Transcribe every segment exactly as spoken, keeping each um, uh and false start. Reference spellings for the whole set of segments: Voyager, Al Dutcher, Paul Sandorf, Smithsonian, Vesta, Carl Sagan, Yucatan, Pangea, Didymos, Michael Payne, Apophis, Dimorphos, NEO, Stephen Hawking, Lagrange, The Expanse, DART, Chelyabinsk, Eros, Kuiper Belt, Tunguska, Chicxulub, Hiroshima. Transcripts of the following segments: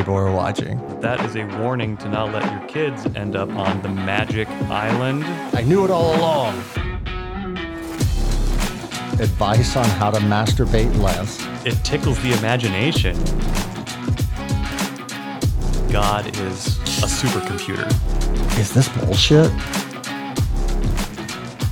people are watching. That is a warning to not let your kids end up on the Magic Island. I knew it all along. Advice on how to masturbate less. It tickles the imagination. God is a supercomputer. Is this bullshit?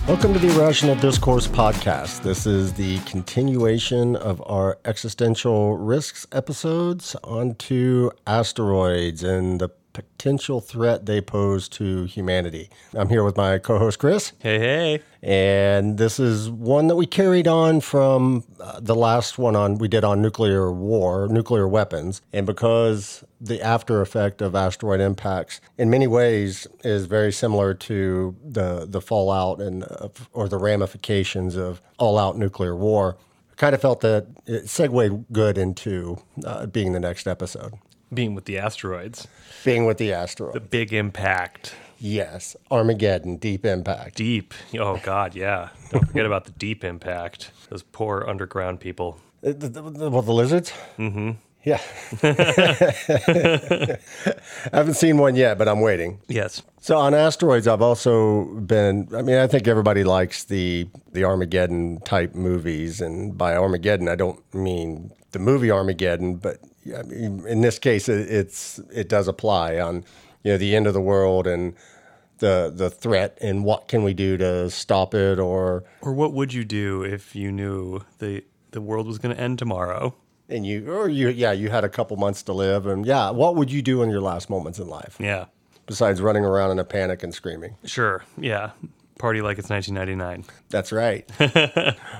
Welcome to the Irrational Discourse Podcast. This is the continuation of our existential risks episodes onto asteroids and the potential threat they pose to humanity. I'm here with my co-host, Chris. Hey, hey. And this is one that we carried on from uh, the last one on we did on nuclear war, nuclear weapons. And because the after effect of asteroid impacts in many ways is very similar to the, the fallout and uh, or the ramifications of all-out nuclear war, I kind of felt that it segued good into uh, being the next episode. Being with the asteroids. Being with the asteroids. The big impact. Yes. Armageddon, deep impact. Deep. Oh, God, yeah. Don't forget about the deep impact. Those poor underground people. Well, the, the, the, the lizards? Mm-hmm. Yeah. I haven't seen one yet, but I'm waiting. Yes. So on asteroids, I've also been, I mean, I think everybody likes the the Armageddon type movies. And by Armageddon, I don't mean the movie Armageddon, but I mean, in this case, it, it's it does apply on, you know, the end of the world and the the threat and what can we do to stop it or or what would you do if you knew the the world was going to end tomorrow and you or you yeah you had a couple months to live and yeah what would you do in your last moments in life yeah besides running around in a panic and screaming sure yeah party like it's nineteen ninety-nine. That's right.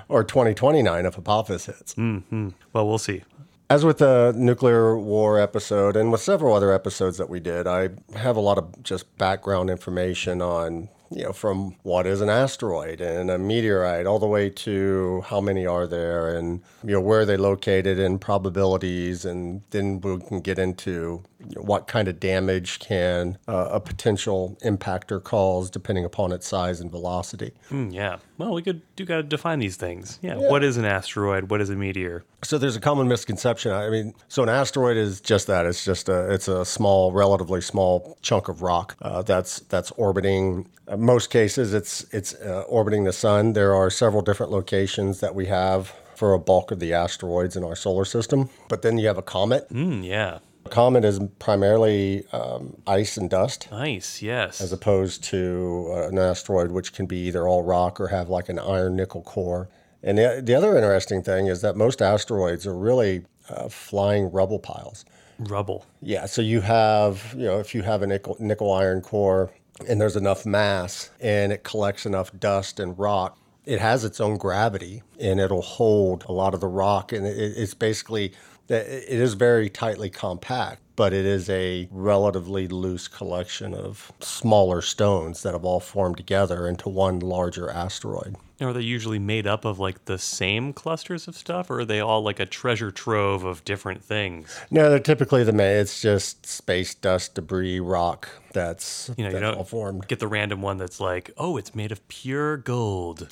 Or twenty twenty-nine if Apophis hits. Mm-hmm. Well, we'll see. As with the nuclear war episode and with several other episodes that we did, I have a lot of just background information on, you know, from what is an asteroid and a meteorite all the way to how many are there and, you know, where are they located and probabilities. And then we can get into what kind of damage can uh, a potential impactor cause depending upon its size and velocity. Mm, yeah. Well, we could do got to define these things. Yeah. yeah. What is an asteroid? What is a meteor? So there's a common misconception. I mean, so an asteroid is just that. It's just a it's a small, relatively small chunk of rock uh, that's that's orbiting. In most cases, it's it's uh, orbiting the sun. There are several different locations that we have for a bulk of the asteroids in our solar system. But then you have a comet. Mm, yeah. A comet is primarily um, ice and dust. Ice, yes. As opposed to uh, an asteroid, which can be either all rock or have like an iron nickel core. And the, the other interesting thing is that most asteroids are really uh, flying rubble piles. Rubble. Yeah. So you have, you know, if you have a nickel, nickel iron core and there's enough mass and it collects enough dust and rock, it has its own gravity and it'll hold a lot of the rock. And it, it's basically... It is very tightly compact, but it is a relatively loose collection of smaller stones that have all formed together into one larger asteroid. Now, are they usually made up of like the same clusters of stuff, or are they all like a treasure trove of different things? No, they're typically the main. It's just space, dust, debris, rock that's, you know, that's you all formed. Get the random one that's like, oh, it's made of pure gold.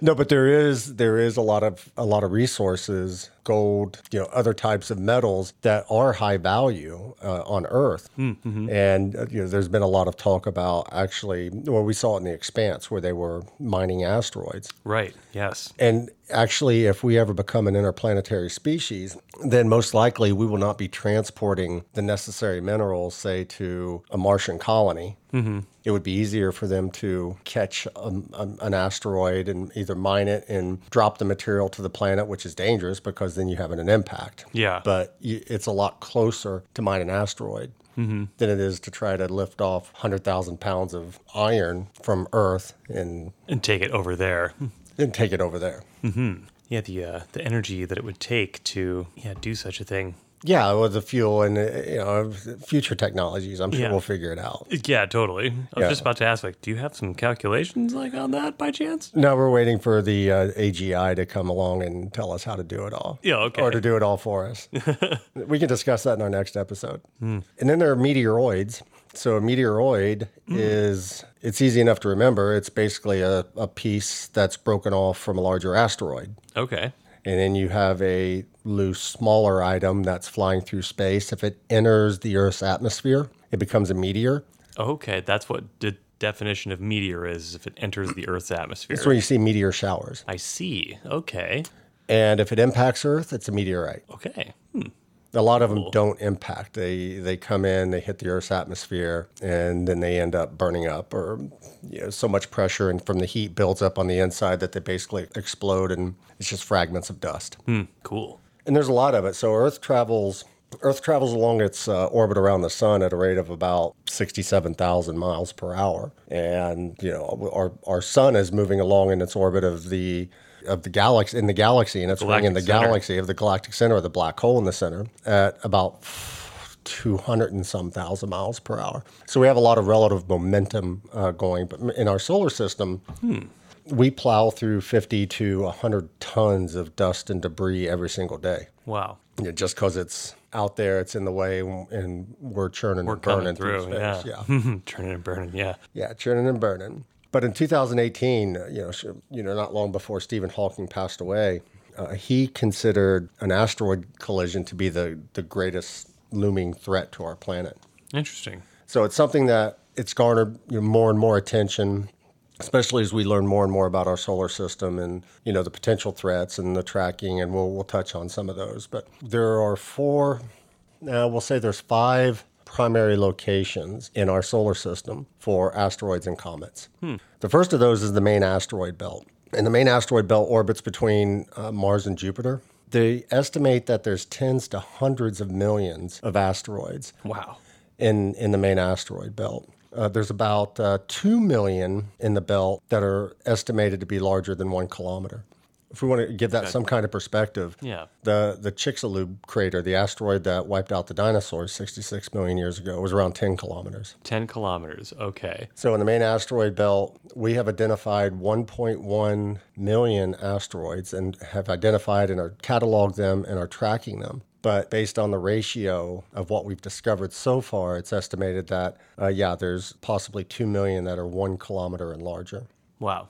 No, but there is there is a lot of a lot of resources, gold, you know, other types of metals that are high value uh, on Earth. Mm-hmm. And uh, you know, there's been a lot of talk about actually, well, we saw it in The Expanse where they were mining asteroids. Right, yes. And actually, if we ever become an interplanetary species, then most likely we will not be transporting the necessary minerals, say, to a Martian colony. Mm-hmm. It would be easier for them to catch a, a, an asteroid and either mine it and drop the material to the planet, which is dangerous because then you have an impact. Yeah. But it's a lot closer to mine an asteroid. Mm-hmm. Than it is to try to lift off one hundred thousand pounds of iron from Earth and... And take it over there. And take it over there. Mm-hmm. Yeah, the uh, the energy that it would take to yeah do such a thing. Yeah, with the fuel and you know future technologies, I'm sure yeah. we'll figure it out. Yeah, totally. I was yeah. just about to ask, like, do you have some calculations like on that by chance? No, we're waiting for the uh, A G I to come along and tell us how to do it all. Yeah, okay. Or to do it all for us. We can discuss that in our next episode. Mm. And then there are meteoroids. So a meteoroid mm. is, it's easy enough to remember. It's basically a, a piece that's broken off from a larger asteroid. Okay. and then you have a loose, smaller item that's flying through space. If it enters the Earth's atmosphere, it becomes a meteor. Okay, that's what the definition of meteor is, if it enters the Earth's atmosphere. That's where you see meteor showers. I see. Okay. And if it impacts Earth, it's a meteorite. Okay. Hmm. A lot of them cool. don't impact. They they come in, they hit the Earth's atmosphere, and then they end up burning up, or you know, so much pressure and from the heat builds up on the inside that they basically explode, and it's just fragments of dust. Hmm. Cool. And there's a lot of it. So Earth travels Earth travels along its uh, orbit around the sun at a rate of about sixty-seven thousand miles per hour, and you know our our sun is moving along in its orbit of the. of the galaxy in the galaxy and it's ring in the center. galaxy of the galactic center of the black hole in the center at about two hundred and some thousand miles per hour. So we have a lot of relative momentum uh, going, but in our solar system, hmm. we plow through fifty to one hundred tons of dust and debris every single day. Wow. You know, just because it's out there, it's in the way, and we're churning we're and burning through, through space. Yeah. yeah. churning and burning, yeah. Yeah, churning and burning. But in two thousand eighteen, you know, you know, not long before Stephen Hawking passed away, uh, he considered an asteroid collision to be the, the greatest looming threat to our planet. Interesting. So it's something that it's garnered you know, more and more attention, especially as we learn more and more about our solar system and, you know, the potential threats and the tracking, and we'll we'll touch on some of those. But there are four, uh, we'll say there's five primary locations in our solar system for asteroids and comets. Hmm. The first of those is the main asteroid belt. And the main asteroid belt orbits between uh, Mars and Jupiter. They estimate that there's tens to hundreds of millions of asteroids. Wow. in, in the main asteroid belt. Uh, there's about uh, two million in the belt that are estimated to be larger than one kilometer. If we want to give that okay. some kind of perspective, yeah. the the Chicxulub crater, the asteroid that wiped out the dinosaurs sixty-six million years ago, was around ten kilometers. ten kilometers, okay. So in the main asteroid belt, we have identified one point one million asteroids and have identified and are cataloged them and are tracking them. But based on the ratio of what we've discovered so far, it's estimated that, uh, yeah, there's possibly two million that are one kilometer and larger. Wow.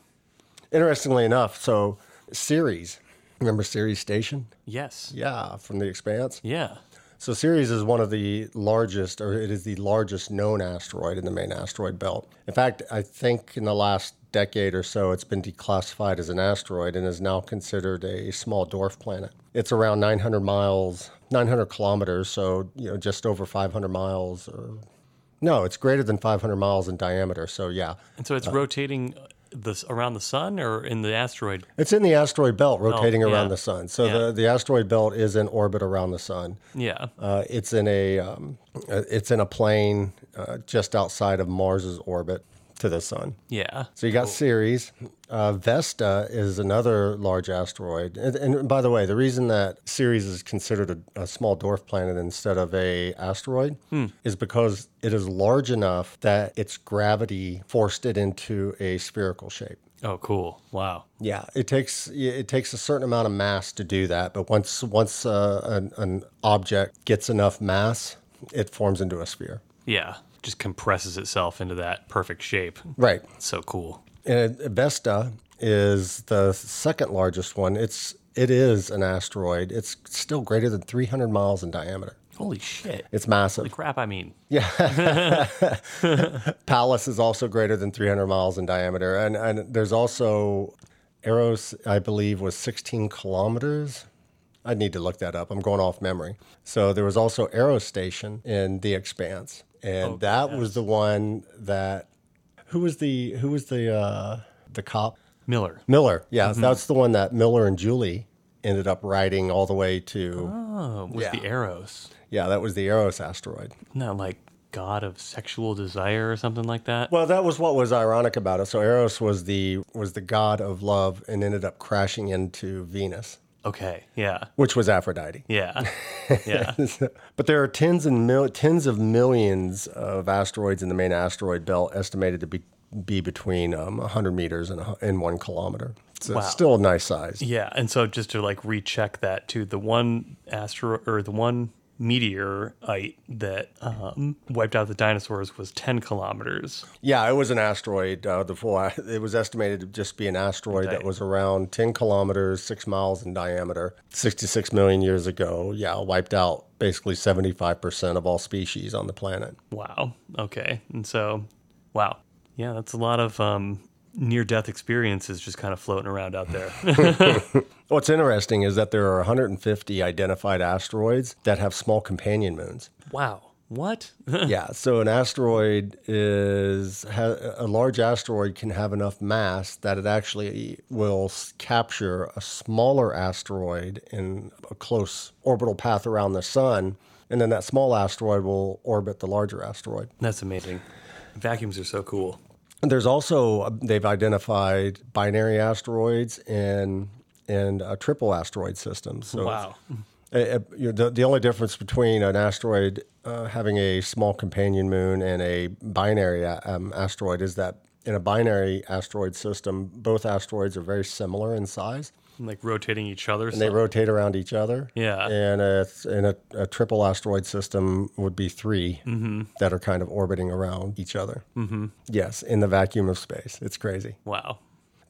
Interestingly enough, so... Ceres. Remember Ceres Station? Yes. Yeah, from The Expanse? Yeah. So Ceres is one of the largest, or it is the largest known asteroid in the main asteroid belt. In fact, I think in the last decade or so, it's been declassified as an asteroid and is now considered a small dwarf planet. It's around nine hundred miles, nine hundred kilometers, so you know, just over five hundred miles. Or no, it's greater than five hundred miles in diameter, so yeah. And so it's uh, rotating... This around the sun or in the asteroid? It's in the asteroid belt rotating oh, yeah. around the sun. So yeah. the, the asteroid belt is in orbit around the sun. Yeah. Uh, it's in a um, it's in a plane uh, just outside of Mars's orbit to the sun. Yeah. So you got cool. Ceres. Uh, Vesta is another large asteroid. And, and by the way, the reason that Ceres is considered a, a small dwarf planet instead of a asteroid hmm. is because it is large enough that its gravity forced it into a spherical shape. Oh, cool. Wow. Yeah, it takes it takes a certain amount of mass to do that. But once, once uh, an, an object gets enough mass, it forms into a sphere. Yeah. Just compresses itself into that perfect shape. Right. So cool. And Vesta is the second largest one. It's it is an asteroid. It's still greater than three hundred miles in diameter. Holy shit. It's massive. Holy crap, I mean. Yeah. Pallas is also greater than three hundred miles in diameter. And and there's also Eros, I believe, was sixteen kilometers. I need to look that up. I'm going off memory. So there was also Eros Station in The Expanse. And oh, that yes. was the one that, who was the, who was the, uh, the cop? Miller. Miller. Yeah. Mm-hmm. That's the one that Miller and Julie ended up riding all the way to. Oh, was yeah. the Eros. Yeah. That was the Eros asteroid. No, like god of sexual desire or something like that. Well, that was what was ironic about it. So Eros was the, was the god of love and ended up crashing into Venus. Okay, yeah. Which was Aphrodite. Yeah, yeah. But there are tens and mil- tens of millions of asteroids in the main asteroid belt estimated to be, be between um, one hundred meters and, and one kilometer. So wow. It's still a nice size. Yeah, and so just to like recheck that too, the one asteroid or the one meteorite that um, wiped out the dinosaurs was ten kilometers. Yeah, it was an asteroid. Uh, the full, it was estimated to just be an asteroid okay. that was around ten kilometers, six miles in diameter, sixty-six million years ago. Yeah, wiped out basically seventy-five percent of all species on the planet. Wow. Okay. And so, wow. Yeah, that's a lot of um, near-death experiences just kind of floating around out there. What's interesting is that there are one hundred fifty identified asteroids that have small companion moons. Wow. What? Yeah. So an asteroid is, a large asteroid can have enough mass that it actually will capture a smaller asteroid in a close orbital path around the sun. And then that small asteroid will orbit the larger asteroid. That's amazing. Vacuums are so cool. There's also, they've identified binary asteroids and and a triple asteroid system. So wow. A, a, the, the only difference between an asteroid uh, having a small companion moon and a binary um, asteroid is that in a binary asteroid system, both asteroids are very similar in size. Like rotating each other. And so. They rotate around each other. Yeah. And it's in a, a triple asteroid system would be three mm-hmm. that are kind of orbiting around each other. Mm-hmm. Yes, in the vacuum of space. It's crazy. Wow.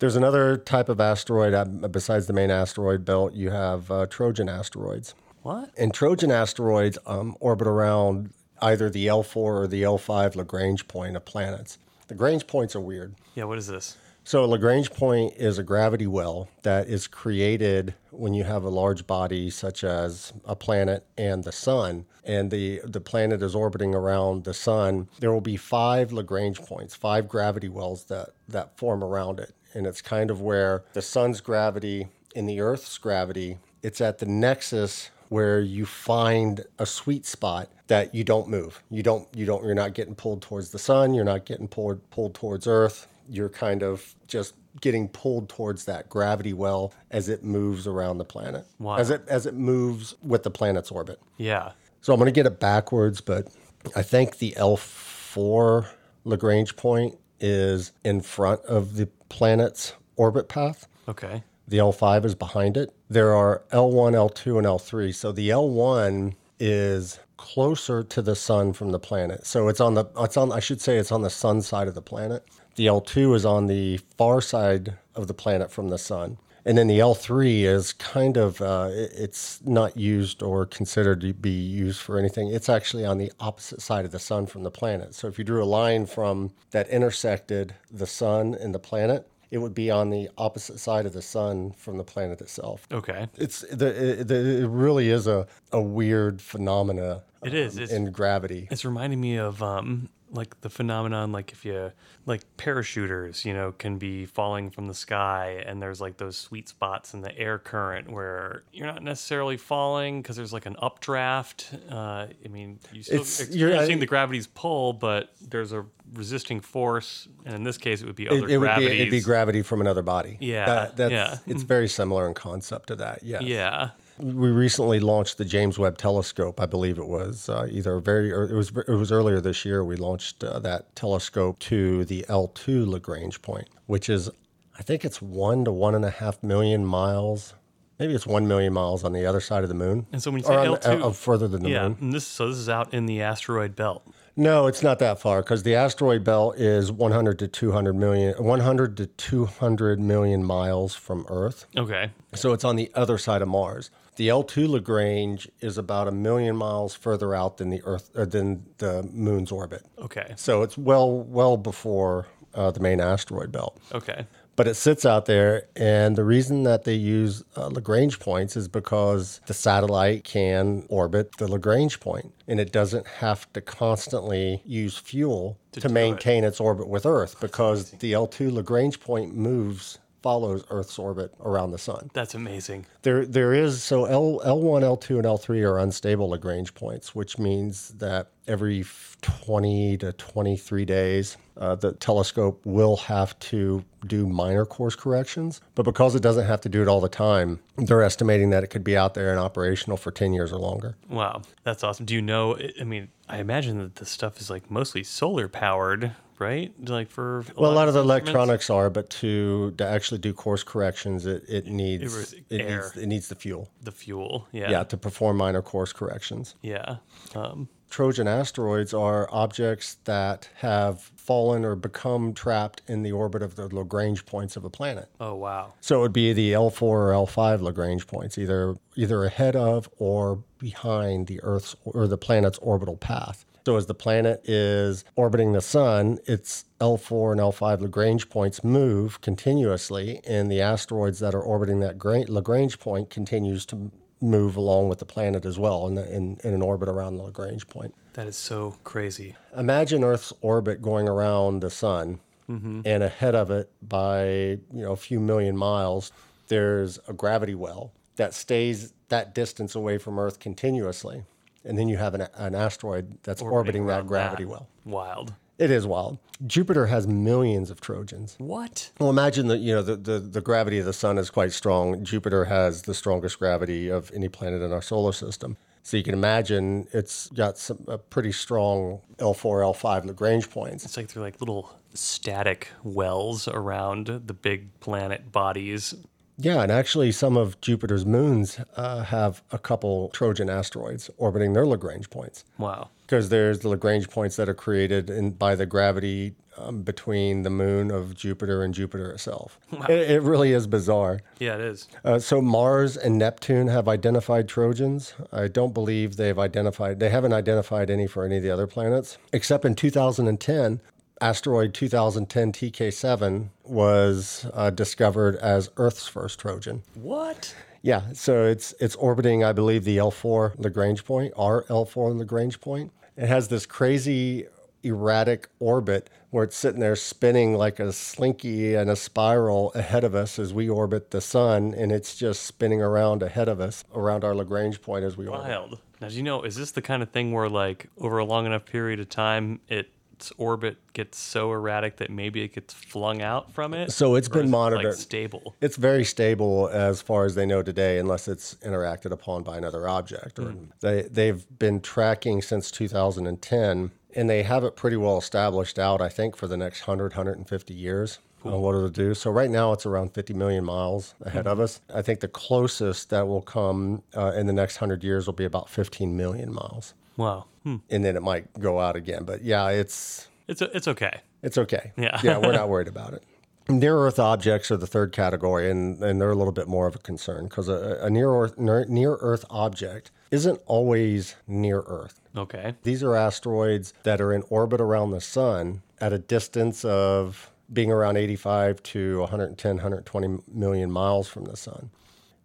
There's another type of asteroid uh, besides the main asteroid belt. You have uh, Trojan asteroids. What? And Trojan asteroids um, orbit around either the L four or the L five Lagrange point of planets. Lagrange points are weird. Yeah, what is this? So a Lagrange point is a gravity well that is created when you have a large body such as a planet and the sun, and the, the planet is orbiting around the sun. There will be five Lagrange points, five gravity wells that, that form around it. And it's kind of where the sun's gravity and the Earth's gravity, it's at the nexus where you find a sweet spot that you don't move. You don't, you don't, you're not getting pulled towards the sun, you're not getting pulled pulled towards Earth. You're kind of just getting pulled towards that gravity well as it moves around the planet. Wow. As it as it moves with the planet's orbit. Yeah. So I'm going to get it backwards, but I think the L four Lagrange point is in front of the planet's orbit path. Okay. The L five is behind it. There are L one, L two, and L three. So the L one is closer to the sun from the planet. So it's on the it's on I should say it's on the sun side of the planet. The L two is on the far side of the planet from the sun. And then the L three is kind of, uh, it's not used or considered to be used for anything. It's actually on the opposite side of the sun from the planet. So if you drew a line from that intersected the sun and the planet, it would be on the opposite side of the sun from the planet itself. Okay. It's the, it, the, it really is a, a weird phenomena um, it is. It's, in gravity. It's reminding me of... Um... like the phenomenon, like if you, like parachuters, you know, can be falling from the sky and there's like those sweet spots in the air current where you're not necessarily falling because there's like an updraft. Uh, I mean, you still it's, experiencing I, the gravity's pull, but there's a resisting force. And in this case, it would be other it, it gravities. Would be, it'd be gravity from another body. Yeah. That, that's, yeah. It's very similar in concept to that. Yes. Yeah. We recently launched the James Webb telescope. I believe it was uh, either very it was it was earlier this year. We launched uh, that telescope to the L two Lagrange point, which is I think it's one to one and a half million miles. Maybe it's one million miles on the other side of the moon. And so when you say L two, the, uh, further than the yeah, moon. And this so this is out in the asteroid belt. No, it's not that far because the asteroid belt is one hundred to two hundred million, one hundred to two hundred million miles from Earth. Okay. So it's on the other side of Mars. The L two Lagrange is about a million miles further out than the Earth uh, than the moon's orbit. Okay. So it's well well before uh, the main asteroid belt. Okay. But it sits out there, and the reason that they use uh, Lagrange points is because the satellite can orbit the Lagrange point, and it doesn't have to constantly use fuel to, to maintain it. its orbit with Earth because the L two Lagrange point moves, follows Earth's orbit around the sun. That's amazing. There, There is, so L, L1, L two, and L three are unstable Lagrange points, which means that every twenty to twenty-three days, uh, the telescope will have to do minor course corrections. But because it doesn't have to do it all the time, they're estimating that it could be out there and operational for ten years or longer. Wow, that's awesome. Do you know, I mean, I imagine that this stuff is like mostly solar powered, right? Like for a well, lot a lot of the electronics are, but to to actually do course corrections, it, it needs it, it needs it needs the fuel. The fuel, yeah. Yeah, to perform minor course corrections. Yeah. Um, Trojan asteroids are objects that have fallen or become trapped in the orbit of the Lagrange points of a planet. Oh, wow. So it would be the L four or L five Lagrange points, either either ahead of or behind the Earth's or the planet's orbital path. So as the planet is orbiting the sun, its L four and L five Lagrange points move continuously, and the asteroids that are orbiting that Lagrange point continues to move along with the planet as well in, the, in, in an orbit around the Lagrange point. That is so crazy. Imagine Earth's orbit going around the sun, mm-hmm. and ahead of it by, you know, a few million miles, there's a gravity well that stays that distance away from Earth continuously. And then you have an, an asteroid that's orbiting, orbiting that gravity that. well. Wild. It is wild. Jupiter has millions of Trojans. What? Well, imagine that, you know, the, the, the gravity of the sun is quite strong. Jupiter has the strongest gravity of any planet in our solar system. So you can imagine it's got some a pretty strong L four, L five Lagrange points. It's like they're like little static wells around the big planet bodies. Yeah, and actually some of Jupiter's moons uh, have a couple Trojan asteroids orbiting their Lagrange points. Wow. Because there's the Lagrange points that are created in, by the gravity um, between the moon of Jupiter and Jupiter itself. Wow. It, it really is bizarre. Yeah, it is. Uh, so Mars and Neptune have identified Trojans. I don't believe they've identified, they haven't identified any for any of the other planets, except in two thousand ten. Asteroid two thousand ten T K seven was uh, discovered as Earth's first Trojan. What? Yeah, so it's it's orbiting, I believe, the L four Lagrange point, our L four Lagrange point. It has this crazy erratic orbit where it's sitting there spinning like a slinky and a spiral ahead of us as we orbit the sun, and it's just spinning around ahead of us around our Lagrange point as we Wild. orbit. Wild. Now, do you know, is this the kind of thing where, like, over a long enough period of time, it its orbit gets so erratic that maybe it gets flung out from it? So it's been monitored. It's like stable. It's very stable as far as they know today, unless it's interacted upon by another object. Or mm. they, they've been tracking since two thousand ten, and they have it pretty well established out, I think, for the next one hundred, one hundred fifty years. Cool. On what it'll do. So right now it's around fifty million miles ahead mm-hmm. of us. I think the closest that will come uh, in the next one hundred years will be about fifteen million miles. Wow. Hmm. And then it might go out again. But yeah, it's... It's it's okay. It's okay. Yeah, yeah, we're not worried about it. Near-Earth objects are the third category, and, and they're a little bit more of a concern, because a, a near-Earth, near-Earth object isn't always near-Earth. Okay. These are asteroids that are in orbit around the sun at a distance of being around eighty-five to one hundred ten, one hundred twenty million miles from the sun.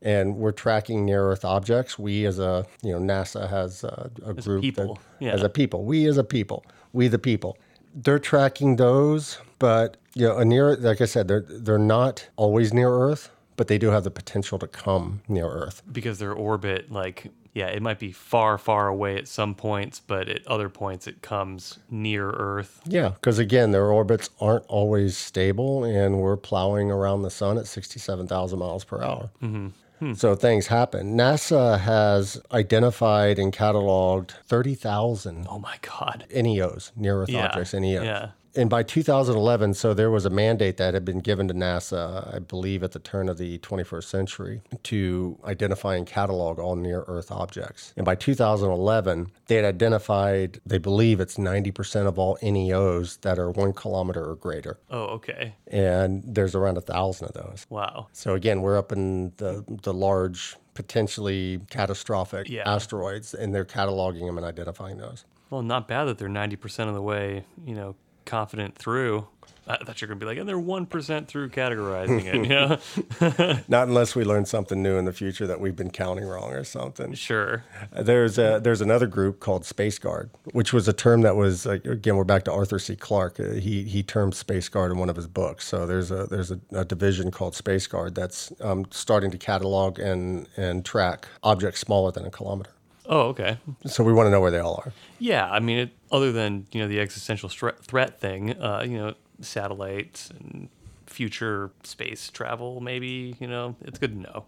And we're tracking near-Earth objects. We as a, you know, NASA has a, a as group. People. That, yeah. As a people. We as a people. We the people. They're tracking those, but, you know, a near, like I said, they're, they're not always near-Earth, but they do have the potential to come near-Earth. Because their orbit, like, yeah, it might be far, far away at some points, but at other points it comes near-Earth. Yeah, because, again, their orbits aren't always stable, and we're plowing around the sun at sixty-seven thousand miles per hour. Mm-hmm. So things happen. NASA has identified and cataloged thirty thousand. Oh my God. N E Os, near Earth yeah. objects, N E Os. Yeah. And by two thousand eleven, so there was a mandate that had been given to NASA, I believe at the turn of the twenty-first century, to identify and catalog all near-Earth objects. And by two thousand eleven, they had identified, they believe it's ninety percent of all N E Os that are one kilometer or greater. Oh, okay. And there's around one thousand of those. Wow. So again, we're up in the, the large, potentially catastrophic yeah. asteroids, and they're cataloging them and identifying those. Well, not bad that they're ninety percent of the way, you know, confident through. I thought you were going to be like, and they're one percent through categorizing it, you know? Not unless we learn something new in the future that we've been counting wrong or something. Sure. There's a, there's another group called Space Guard, which was a term that was, again, we're back to Arthur C. Clarke. He he termed Space Guard in one of his books. So there's a there's a, a division called Space Guard that's um, starting to catalog and, and track objects smaller than a kilometer. Oh, okay. So we want to know where they all are. Yeah, I mean, it, other than, you know, the existential stre- threat thing, uh, you know, satellites and future space travel, maybe, you know, it's good to know.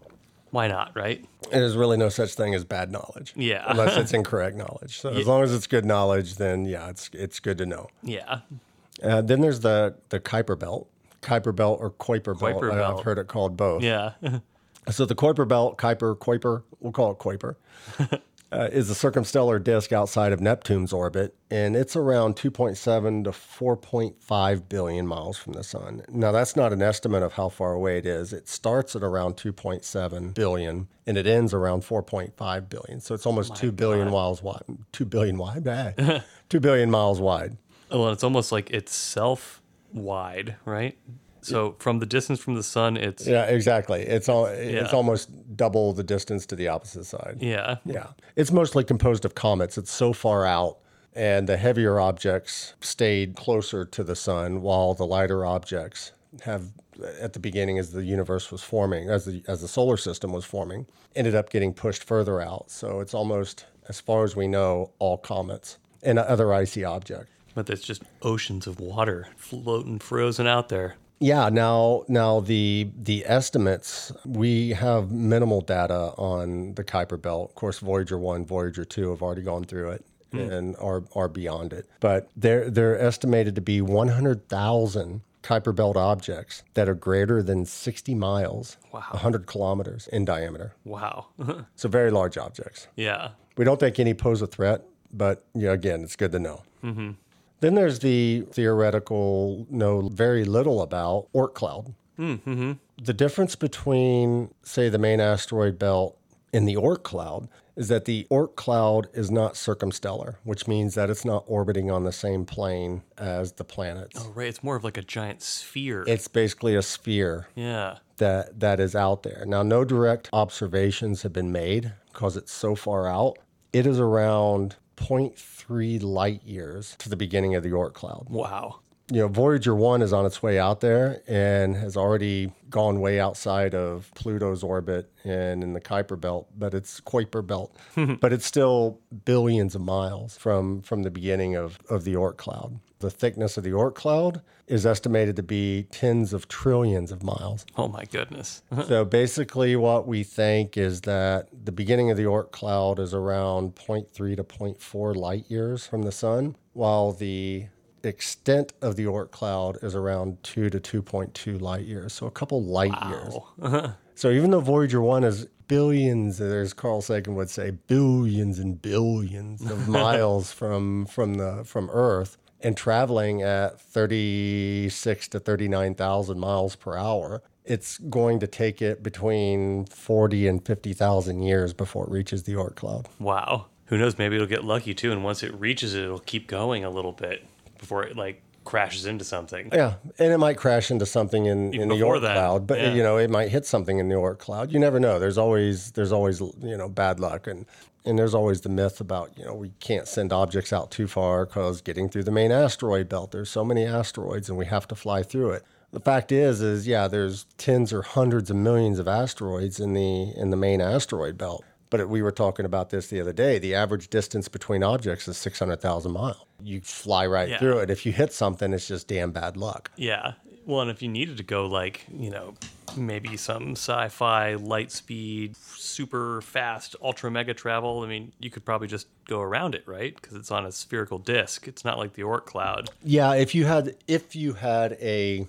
Why not, right? There's really no such thing as bad knowledge. Yeah. Unless it's incorrect knowledge. So yeah. As long as it's good knowledge, then, yeah, it's it's good to know. Yeah. Uh, then there's the, the Kuiper Belt. Kuiper Belt or Kuiper Belt. Kuiper Belt. I've heard it called both. Yeah. So the Kuiper Belt, Kuiper, Kuiper, we'll call it Kuiper, uh, is a circumstellar disk outside of Neptune's orbit, and it's around two point seven to four point five billion miles from the sun. Now, that's not an estimate of how far away it is. It starts at around two point seven billion, and it ends around four point five billion. So it's almost oh two billion God. miles wide. two billion wide? Eh. two billion miles wide. Well, it's almost like itself wide, right? So from the distance from the sun, it's... Yeah, exactly. It's all yeah. it's almost double the distance to the opposite side. Yeah. Yeah. It's mostly composed of comets. It's so far out, and the heavier objects stayed closer to the sun, while the lighter objects have, at the beginning as the universe was forming, as the as the solar system was forming, ended up getting pushed further out. So it's almost, as far as we know, all comets and other icy objects. But there's just oceans of water floating frozen out there. Yeah, now now the the estimates, we have minimal data on the Kuiper Belt. Of course, Voyager one, Voyager two have already gone through it mm. and are are beyond it. But they're, they're estimated to be one hundred thousand Kuiper Belt objects that are greater than sixty miles, wow. one hundred kilometers in diameter. Wow. So very large objects. Yeah. We don't think any pose a threat, but yeah, again, it's good to know. Mm-hmm. Then there's the theoretical, no, very little about Oort cloud. Mm-hmm. The difference between, say, the main asteroid belt and the Oort cloud is that the Oort cloud is not circumstellar, which means that it's not orbiting on the same plane as the planets. Oh, right. It's more of like a giant sphere. It's basically a sphere. Yeah. That that is out there. Now, no direct observations have been made because it's so far out. It is around zero point three light years to the beginning of the Oort cloud. Wow. You know, Voyager one is on its way out there and has already gone way outside of Pluto's orbit and in the Kuiper Belt, but it's Kuiper Belt. But it's still billions of miles from, from the beginning of, of the Oort cloud. The thickness of the Oort cloud is estimated to be tens of trillions of miles. Oh, my goodness. So basically what we think is that the beginning of the Oort cloud is around zero point three to zero point four light years from the sun, while the extent of the Oort cloud is around two to two point two light years. So a couple light wow. years. So even though Voyager one is billions, as Carl Sagan would say, billions and billions of miles from from the from Earth, and traveling at thirty-six to thirty-nine thousand miles per hour, it's going to take it between forty and fifty thousand years before it reaches the Oort cloud. Wow. Who knows? Maybe it'll get lucky too. And once it reaches it, it'll keep going a little bit before it like crashes into something. Yeah. And it might crash into something in, in the Oort cloud, but yeah. you know, it might hit something in the Oort cloud. You never know. There's always, there's always, you know, bad luck. And, and there's always the myth about, you know, we can't send objects out too far because getting through the main asteroid belt, there's so many asteroids and we have to fly through it. The fact is, is yeah, there's tens or hundreds of millions of asteroids in the, in the main asteroid belt. But it, we were talking about this the other day. The average distance between objects is six hundred thousand miles. You fly right yeah. through it. If you hit something, it's just damn bad luck. Yeah. Well, and if you needed to go like, you know, maybe some sci-fi, light speed, super fast, ultra mega travel, I mean, you could probably just go around it, right? Because it's on a spherical disk. It's not like the Oort cloud. Yeah. If you had, if you had a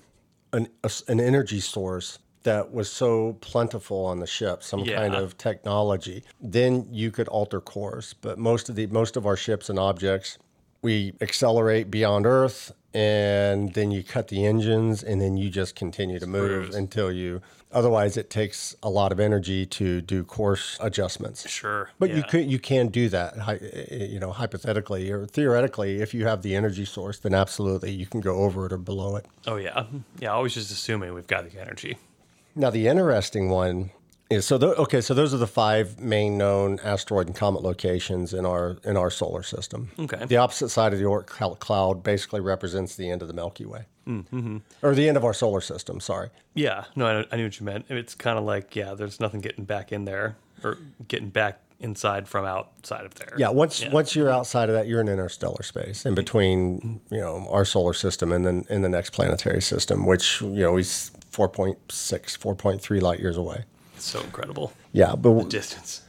an, a, an energy source that was so plentiful on the ship, some yeah. kind of technology, then you could alter course. But most of the most of our ships and objects, we accelerate beyond Earth, and then you cut the engines, and then you just continue to move Spruce. until you... Otherwise, it takes a lot of energy to do course adjustments. Sure. But yeah. you could, you can do that, you know, hypothetically or theoretically. If you have the energy source, then absolutely, you can go over it or below it. Oh, yeah. Yeah, always just assuming we've got the energy. Now, the interesting one is, so, th- okay, so those are the five main known asteroid and comet locations in our in our solar system. Okay. The opposite side of the Oort cloud basically represents the end of the Milky Way. Mm-hmm. Or the end of our solar system, sorry. Yeah, no, I, I knew what you meant. It's kind of like, yeah, there's nothing getting back in there or getting back inside from outside of there. Yeah, once yeah. once you're outside of that, you're in interstellar space, in between, you know, our solar system and then in the next planetary system, which, you know, is four point six, four point three light years away. It's so incredible. Yeah, but the distance.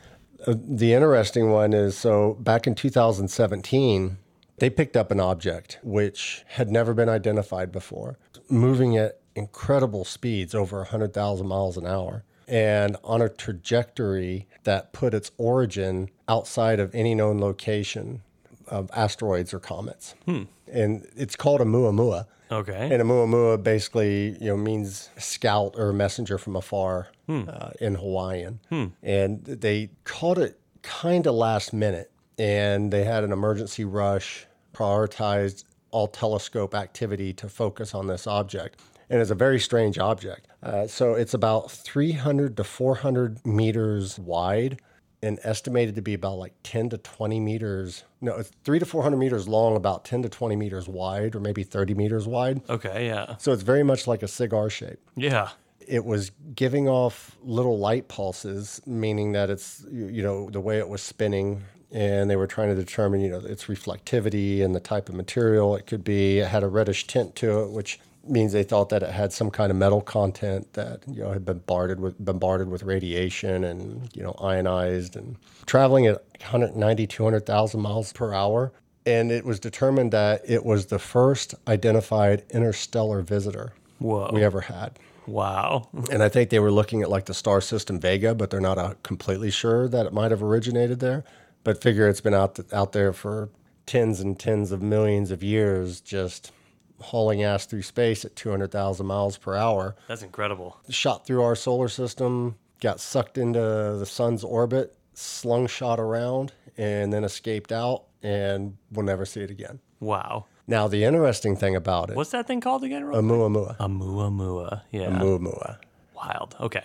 The interesting one is, so back in two thousand seventeen, they picked up an object which had never been identified before, moving at incredible speeds, over one hundred thousand miles an hour, and on a trajectory that put its origin outside of any known location of asteroids or comets. Hmm. And it's called Oumuamua. Okay. And Oumuamua basically, you know, means scout or messenger from afar hmm. uh, in Hawaiian. Hmm. And they caught it kind of last minute, and they had an emergency rush, prioritized all telescope activity to focus on this object. And it's a very strange object. Uh, so it's about three hundred to four hundred meters wide and estimated to be about like ten to twenty meters. No, it's three to four hundred meters long, about ten to twenty meters wide, or maybe thirty meters wide. Okay, yeah. So it's very much like a cigar shape. Yeah. It was giving off little light pulses, meaning that it's, you know, the way it was spinning, and they were trying to determine, you know, its reflectivity and the type of material it could be. It had a reddish tint to it, which means they thought that it had some kind of metal content that, you know, had been bombarded with bombarded with radiation and, you know, ionized, and traveling at one hundred ninety, two hundred thousand miles per hour. And it was determined that it was the first identified interstellar visitor Whoa. we ever had. Wow. And I think they were looking at like the star system Vega, but they're not uh, completely sure that it might have originated there. But figure it's been out th- out there for tens and tens of millions of years, just hauling ass through space at two hundred thousand miles per hour. That's incredible. Shot through our solar system, got sucked into the sun's orbit, slung shot around, and then escaped out, and we'll never see it again. Wow. Now, the interesting thing about it... What's that thing called again? Oumuamua. Oumuamua, yeah. Oumuamua. Wild. Okay.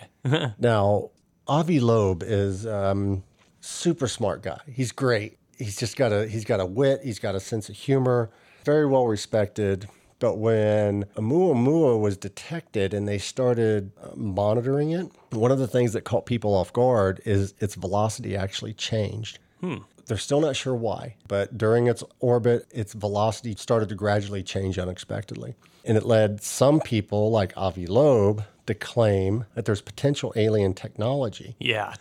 Now, Avi Loeb is a um, super smart guy. He's great. He's just got a, he's got a wit. He's got a sense of humor. Very well respected. But when Oumuamua was detected and they started monitoring it, one of the things that caught people off guard is its velocity actually changed. Hmm. They're still not sure why, but during its orbit, its velocity started to gradually change unexpectedly. And it led some people, like Avi Loeb, to claim that there's potential alien technology yeah.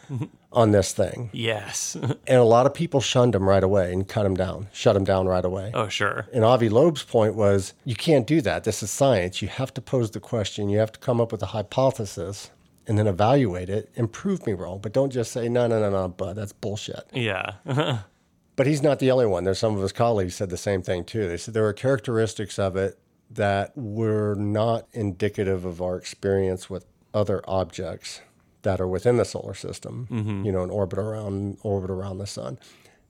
on this thing. Yes. And a lot of people shunned him right away and cut him down, shut him down right away. Oh, sure. And Avi Loeb's point was, you can't do that. This is science. You have to pose the question. You have to come up with a hypothesis and then evaluate it and prove me wrong. But don't just say, no, no, no, no, but that's bullshit. Yeah. But he's not the only one. There's some of his colleagues said the same thing, too. They said there were characteristics of it that were not indicative of our experience with other objects that are within the solar system, mm-hmm. you know, in orbit around orbit around the sun.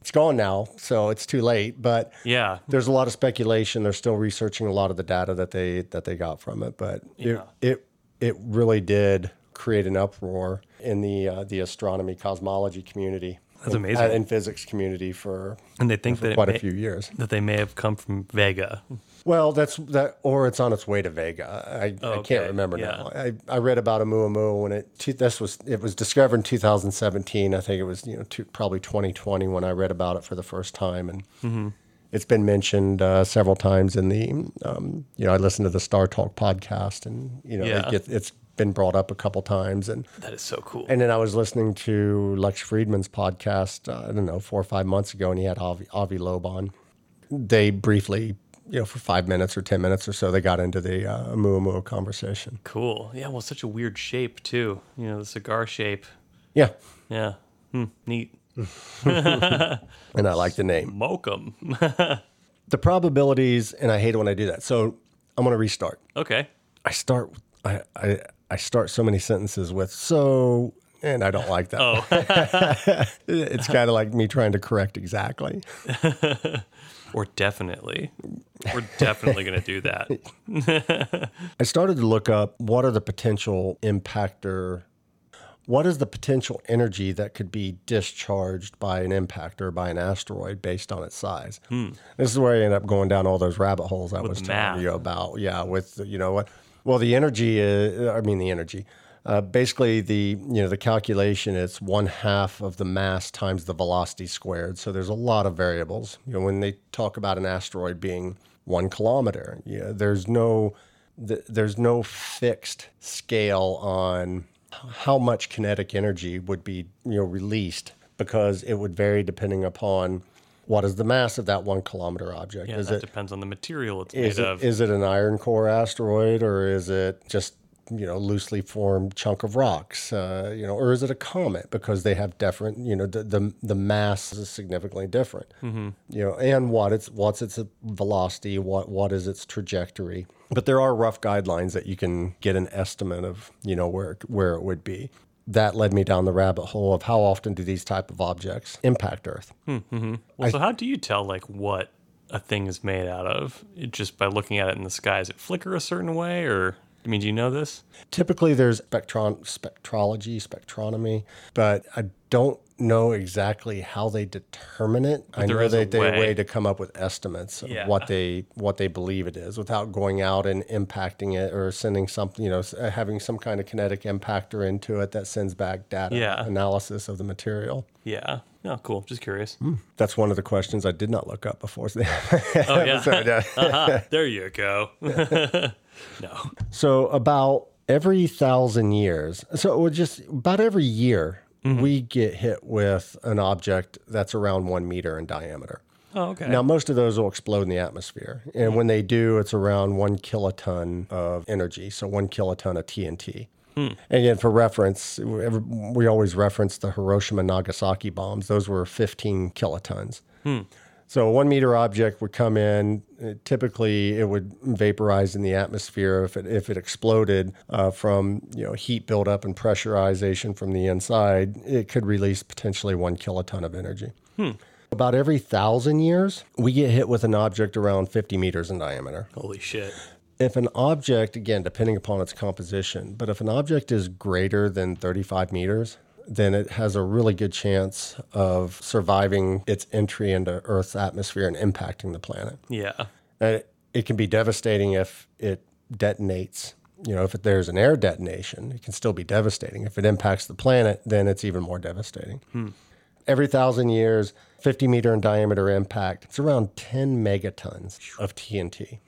It's gone now, so it's too late. But yeah, there's a lot of speculation. They're still researching a lot of the data that they that they got from it. But yeah. it, it it really did create an uproar in the uh, the astronomy cosmology community. That's amazing. And physics community for, and they think for that quite may, a few years. That they may have come from Vega. Well, that's that, or it's on its way to Vega. I, oh, I can't okay. remember yeah. now. I, I read about Oumuamua when it two, this was it was discovered in two thousand seventeen. I think it was you know two, probably twenty twenty when I read about it for the first time, and mm-hmm. it's been mentioned uh, several times in the um, you know I listened to the Star Talk podcast, and you know yeah. it gets, it's. been brought up a couple times, and that is so cool. And then I was listening to Lex Friedman's podcast, uh, I don't know, four or five months ago, and he had Avi, Avi Loeb on. They briefly, you know, for five minutes or ten minutes or so, they got into the uh, Oumuamua conversation. Cool. Yeah, well, such a weird shape, too. You know, the cigar shape. Yeah. Yeah. Hmm, neat. And I like the name. Mokum. The probabilities, and I hate it when I do that. So I'm going to restart. Okay. I start with I, I I start so many sentences with so, and I don't like that. Oh. It's kind of like me trying to correct exactly. Or definitely. We're definitely going to do that. I started to look up what are the potential impactor, what is the potential energy that could be discharged by an impactor, by an asteroid based on its size. Hmm. This is where I end up going down all those rabbit holes I with was telling math. you about. Yeah, with, you know what? Well, the energy, is, I mean, the energy, Uh, basically, the you know the calculation, it's one half of the mass times the velocity squared. So there's a lot of variables. You know, when they talk about an asteroid being one kilometer, you know, there's no th- there's no fixed scale on how much kinetic energy would be you know released, because it would vary depending upon what is the mass of that one kilometer object. Yeah, is that it, depends on the material it's made it, of. Is it an iron core asteroid, or is it just you know loosely formed chunk of rocks, uh, you know, or is it a comet? Because they have different, you know, the the, the mass is significantly different. Mm-hmm. You know, and what it's what's its velocity, what what is its trajectory. But there are rough guidelines that you can get an estimate of, you know, where where it would be. That led me down the rabbit hole of how often do these type of objects impact Earth. Mm-hmm. Well, I, so how do you tell like what a thing is made out of? It, just by looking at it in the sky, does it flicker a certain way, or I mean, do you know this? Typically, there's spectron spectrology, spectronomy, but I don't know exactly how they determine it. But I know that they have a way to come up with estimates of yeah. what they what they believe it is, without going out and impacting it or sending something, you know, having some kind of kinetic impactor into it that sends back data yeah. analysis of the material. Yeah. Oh, cool. Just curious. Mm. That's one of the questions I did not look up before. Oh, yeah. Sorry, yeah. uh-huh. There you go. No. So about every thousand years, so we're just about every year, mm-hmm. we get hit with an object that's around one meter in diameter. Oh, okay. Now, most of those will explode in the atmosphere. And mm-hmm. when they do, it's around one kiloton of energy. So one kiloton of T N T. Hmm. And again, for reference, we always reference the Hiroshima and Nagasaki bombs. Those were fifteen kilotons. Hmm. So a one-meter object would come in. It, typically, it would vaporize in the atmosphere if it if it exploded uh, from you know heat buildup and pressurization from the inside. It could release potentially one kiloton of energy. Hmm. About every thousand years, we get hit with an object around fifty meters in diameter. Holy shit. If an object, again, depending upon its composition, but if an object is greater than thirty-five meters, then it has a really good chance of surviving its entry into Earth's atmosphere and impacting the planet. Yeah. It, it can be devastating if it detonates. You know, if it, there's an air detonation, it can still be devastating. If it impacts the planet, then it's even more devastating. Hmm. Every thousand years, fifty meter in diameter impact, it's around ten megatons of T N T.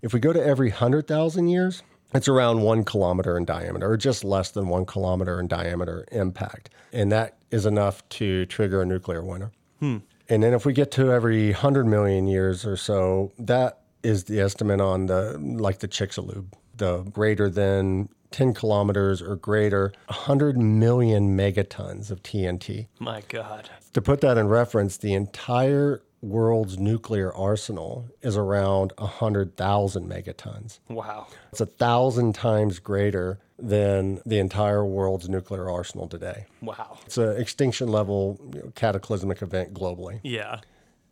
If we go to every one hundred thousand years, it's around one kilometer in diameter, or just less than one kilometer in diameter impact. And that is enough to trigger a nuclear winter. Hmm. And then if we get to every one hundred million years or so, that is the estimate on the, like the Chicxulub, the greater than ten kilometers or greater, one hundred million megatons of T N T. My God. To put that in reference, the entire world's nuclear arsenal is around one hundred thousand megatons. Wow. It's a thousand times greater than the entire world's nuclear arsenal today. Wow. It's an extinction level, you know, cataclysmic event globally. Yeah.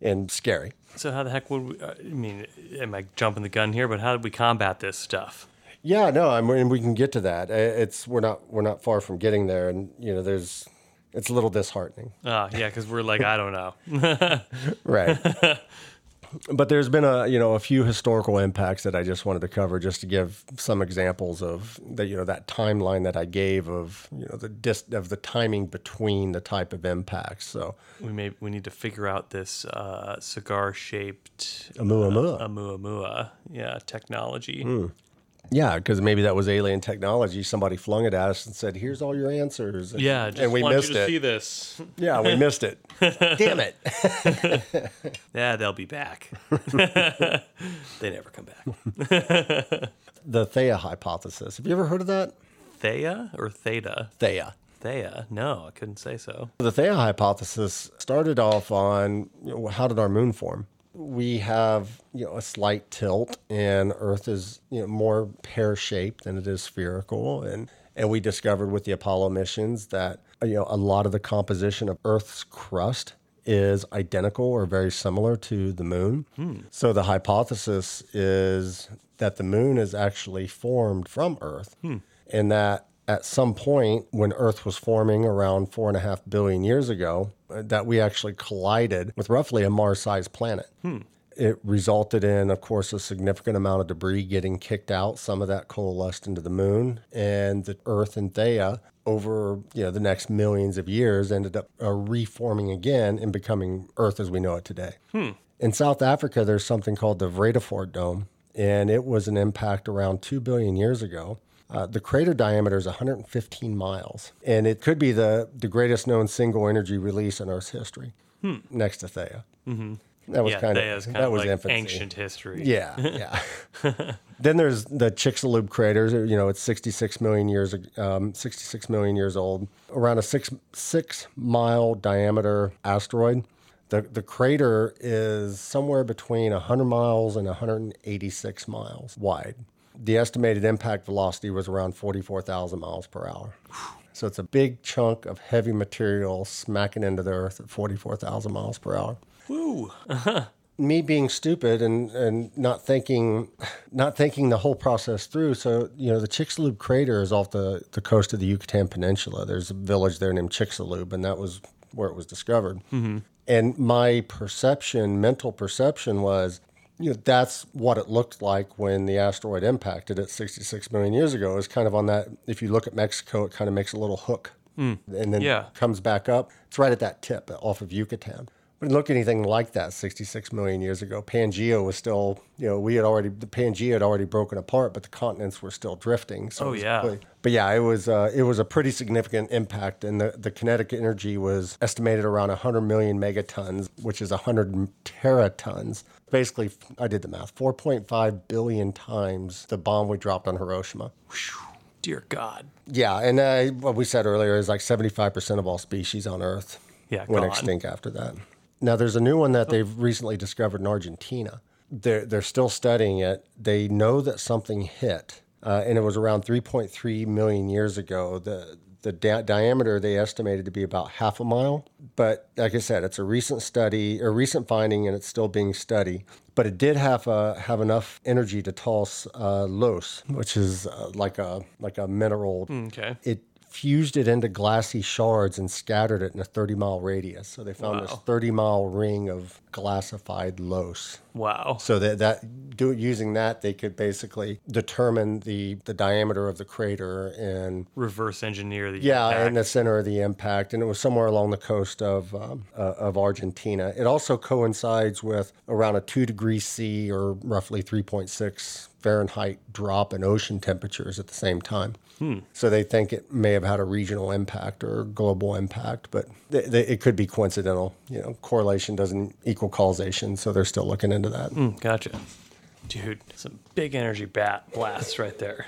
And scary. So how the heck would we, I mean, am I jumping the gun here, but how did we combat this stuff? Yeah, no, I mean, we can get to that. It's, we're not, we're not far from getting there. And, you know, there's, it's a little disheartening. Ah, uh, yeah, because we're like, I don't know. Right. But there's been a you know a few historical impacts that I just wanted to cover, just to give some examples of that you know that timeline that I gave of you know the dis- of the timing between the type of impacts. So we may we need to figure out this uh, cigar shaped Oumuamua uh, Oumuamua yeah technology. Mm. Yeah, because maybe that was alien technology. Somebody flung it at us and said, "Here's all your answers." And, yeah, just and we missed you to it. See this? Yeah, we missed it. Damn it! Yeah, they'll be back. They never come back. The Theia hypothesis. Have you ever heard of that? Theia or theta? Theia. Theia. No, I couldn't say so. The Theia hypothesis started off on you know, how did our moon form? We have, you know, a slight tilt, and Earth is, you know, more pear-shaped than it is spherical. And, and we discovered with the Apollo missions that, you know, a lot of the composition of Earth's crust is identical or very similar to the moon. Hmm. So the hypothesis is that the moon is actually formed from Earth, hmm. and that at some point when Earth was forming around four and a half billion years ago, that we actually collided with roughly a Mars-sized planet. Hmm. It resulted in, of course, a significant amount of debris getting kicked out. Some of that coalesced into the moon, and the Earth and Theia over you know the next millions of years ended up uh, reforming again and becoming Earth as we know it today. Hmm. In South Africa, there's something called the Vredefort Dome, and it was an impact around two billion years ago. Uh, the crater diameter is one hundred fifteen miles, and it could be the, the greatest known single energy release in Earth's history, hmm. next to Theia. Mm-hmm. That was yeah, kind of kind that of was like ancient history. Yeah, yeah. Then there's the Chicxulub craters. You know, it's sixty-six million years, um, sixty-six million years old. Around a six six mile diameter asteroid. The the crater is somewhere between one hundred miles and one hundred eighty-six miles wide. The estimated impact velocity was around forty-four thousand miles per hour. So it's a big chunk of heavy material smacking into the Earth at forty-four thousand miles per hour. Woo. Uh-huh. Me being stupid and, and not thinking not thinking the whole process through. So, you know, the Chicxulub crater is off the, the coast of the Yucatan Peninsula. There's a village there named Chicxulub, and that was where it was discovered. Mm-hmm. And my perception, mental perception was, you know, that's what it looked like when the asteroid impacted it sixty-six million years ago. It's kind of on that, if you look at Mexico, it kind of makes a little hook mm. and then yeah. comes back up. It's right at that tip off of Yucatan. But look anything like that sixty-six million years ago. Pangea was still, you know, we had already, the Pangea had already broken apart, but the continents were still drifting. So oh, yeah. Really, but yeah, it was uh, it was a pretty significant impact. And the, the kinetic energy was estimated around one hundred million megatons, which is one hundred teratons. Basically, I did the math, four point five billion times the bomb we dropped on Hiroshima. Whew. Dear God. Yeah, and uh, what we said earlier is like seventy-five percent of all species on Earth yeah, went gone. extinct after that. Now, there's a new one that they've recently discovered in Argentina. They're, they're still studying it. They know that something hit, uh, and it was around three point three million years ago. The the da- diameter they estimated to be about half a mile. But like I said, it's a recent study, a recent finding, and it's still being studied. But it did have a, have enough energy to toss uh, loess, which is uh, like a like a mineral. Okay. It fused it into glassy shards and scattered it in a thirty-mile radius. So they found wow. this thirty-mile ring of glassified loess. Wow. So that, that do, using that, they could basically determine the, the diameter of the crater and... reverse engineer the yeah, impact. Yeah, and the center of the impact. And it was somewhere along the coast of, um, uh, of Argentina. It also coincides with around a two degrees Celsius or roughly three point six Fahrenheit drop in ocean temperatures at the same time. Hmm. So they think it may have had a regional impact or global impact, but th- th- it could be coincidental. You know, correlation doesn't equal causation, so they're still looking into that. Mm, gotcha. Dude, some big energy bat blasts right there.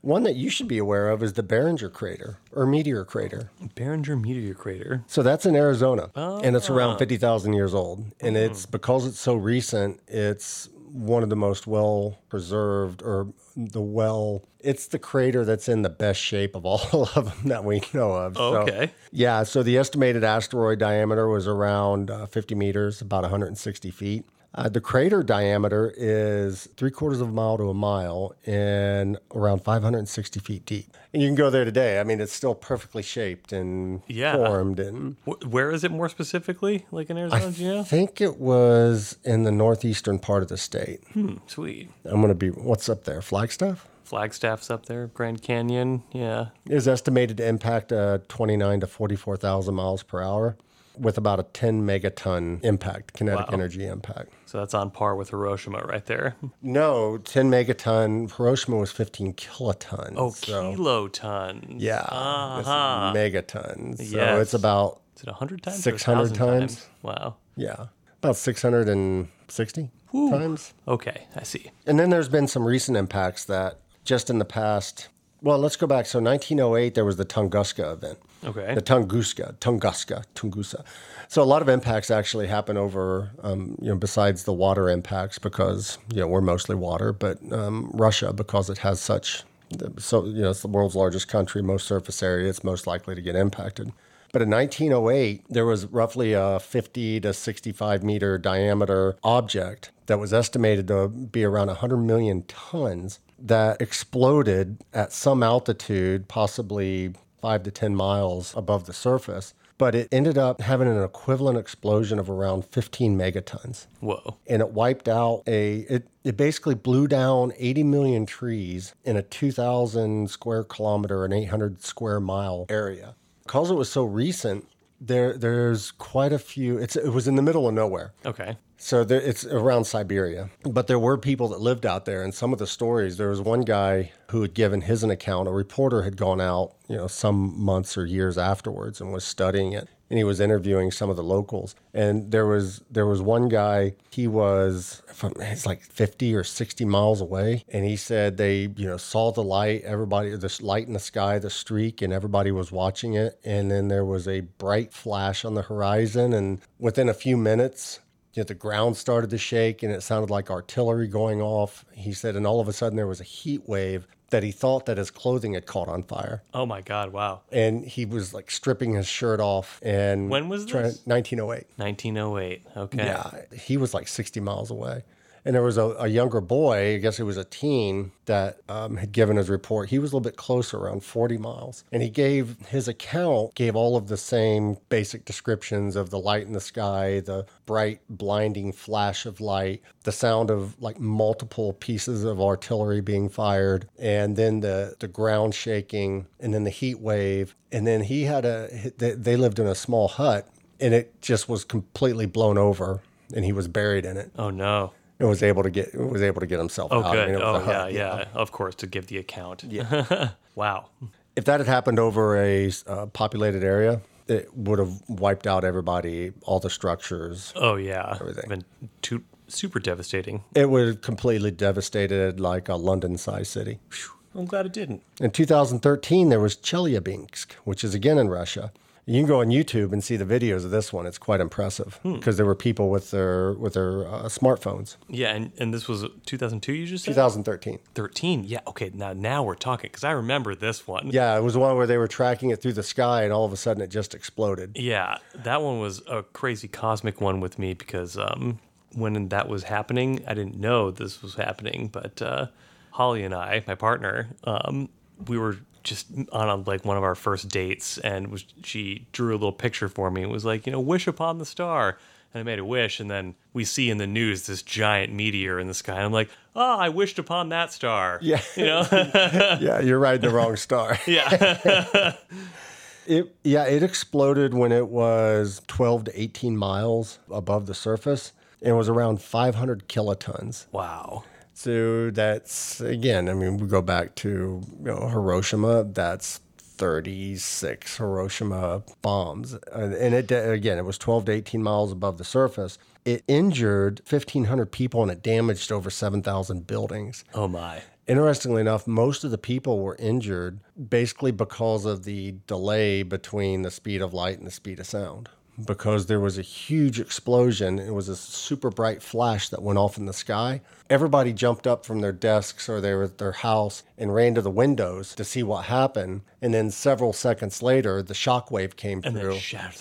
One that you should be aware of is the Barringer crater or meteor crater. Barringer meteor crater. So that's in Arizona, oh. and it's around fifty thousand years old. And mm. it's because it's so recent, it's one of the most well-preserved or the well... It's the crater that's in the best shape of all of them that we know of. Okay. So, yeah, so the estimated asteroid diameter was around uh, fifty meters, about one hundred sixty feet. Uh, the crater diameter is three-quarters of a mile to a mile and around five hundred sixty feet deep. And you can go there today. I mean, it's still perfectly shaped and yeah. formed. And w- Where is it more specifically, like in Arizona? I do you know? think it was in the northeastern part of the state. Hmm, sweet. I'm going to be, what's up there, Flagstaff? Flagstaff's up there, Grand Canyon, yeah. It was estimated to impact uh, twenty-nine to forty-four thousand miles per hour, with about a ten megaton impact, kinetic wow. energy impact. So that's on par with Hiroshima right there. No, ten megaton. Hiroshima was fifteen kiloton. Oh, so, kiloton. Yeah. Uh-huh. Megaton. So yes. it's about... Is it one hundred times? six hundred times. Wow. Yeah. About six hundred sixty Woo. Times. Okay, I see. And then there's been some recent impacts that just in the past... Well, let's go back. So nineteen oh eight, there was the Tunguska event. Okay. The Tunguska, Tunguska, Tunguska. So a lot of impacts actually happen over, um, you know, besides the water impacts because, you know, we're mostly water, but um, Russia, because it has such, so, you know, it's the world's largest country, most surface area, it's most likely to get impacted. But in nineteen oh eight, there was roughly a fifty to sixty-five meter diameter object that was estimated to be around one hundred million tons. That exploded at some altitude, possibly five to ten miles above the surface, but it ended up having an equivalent explosion of around fifteen megatons. Whoa. And it wiped out a, it, it basically blew down eighty million trees in a two thousand square kilometer and eight hundred square mile area. Because it was so recent, there there's quite a few, it's, it was in the middle of nowhere. Okay. So there, it's around Siberia, but there were people that lived out there. And some of the stories, there was one guy who had given his an account. A reporter had gone out, you know, some months or years afterwards and was studying it. And he was interviewing some of the locals. And there was there was one guy, he was from, it's like fifty or sixty miles away. And he said they, you know, saw the light, everybody, this light in the sky, the streak, and everybody was watching it. And then there was a bright flash on the horizon. And within a few minutes, you know, the ground started to shake and it sounded like artillery going off. He said, and all of a sudden there was a heat wave that he thought that his clothing had caught on fire. Oh my God, wow. And he was like stripping his shirt off. And when was this? nineteen oh eight. nineteen oh eight, okay. Yeah, he was like sixty miles away. And there was a, a younger boy, I guess he was a teen, that um, had given his report. He was a little bit closer, around forty miles. And he gave his account, gave all of the same basic descriptions of the light in the sky, the bright, blinding flash of light, the sound of like multiple pieces of artillery being fired, and then the, the ground shaking, and then the heat wave. And then he had a, they lived in a small hut, and it just was completely blown over, and he was buried in it. Oh, no. It was able to get was able to get himself oh, out. Good. I mean, oh, yeah, yeah, yeah. Of course, to give the account. Yeah. Wow. If that had happened over a uh, populated area, it would have wiped out everybody, all the structures. Oh, yeah. Everything. Been too, super devastating. It would have completely devastated like a London-sized city. Whew. I'm glad it didn't. In two thousand thirteen, there was Chelyabinsk, which is again in Russia. You can go on YouTube and see the videos of this one. It's quite impressive because hmm. there were people with their with their uh, smartphones. Yeah, and, and this was two thousand two, you just said? twenty thirteen. thirteen, yeah. Okay, now now we're talking because I remember this one. Yeah, it was one where they were tracking it through the sky and all of a sudden it just exploded. Yeah, that one was a crazy cosmic one with me because um, when that was happening, I didn't know this was happening, but uh, Holly and I, my partner, um, we were just on a, like one of our first dates, and was, she drew a little picture for me. It was like, you know, wish upon the star. And I made a wish, and then we see in the news this giant meteor in the sky. And I'm like, oh, I wished upon that star. Yeah. You know? Yeah, you're riding the wrong star. Yeah. It, yeah, it exploded when it was twelve to eighteen miles above the surface, and was around five hundred kilotons. Wow. So that's, again, I mean, we go back to, you know, Hiroshima. That's thirty-six Hiroshima bombs. And, and it again, it was twelve to eighteen miles above the surface. It injured fifteen hundred people and it damaged over seven thousand buildings. Oh, my. Interestingly enough, most of the people were injured basically because of the delay between the speed of light and the speed of sound. Because there was a huge explosion. It was a super bright flash that went off in the sky. Everybody jumped up from their desks or they were at their house and ran to the windows to see what happened. And then several seconds later, the shockwave came and through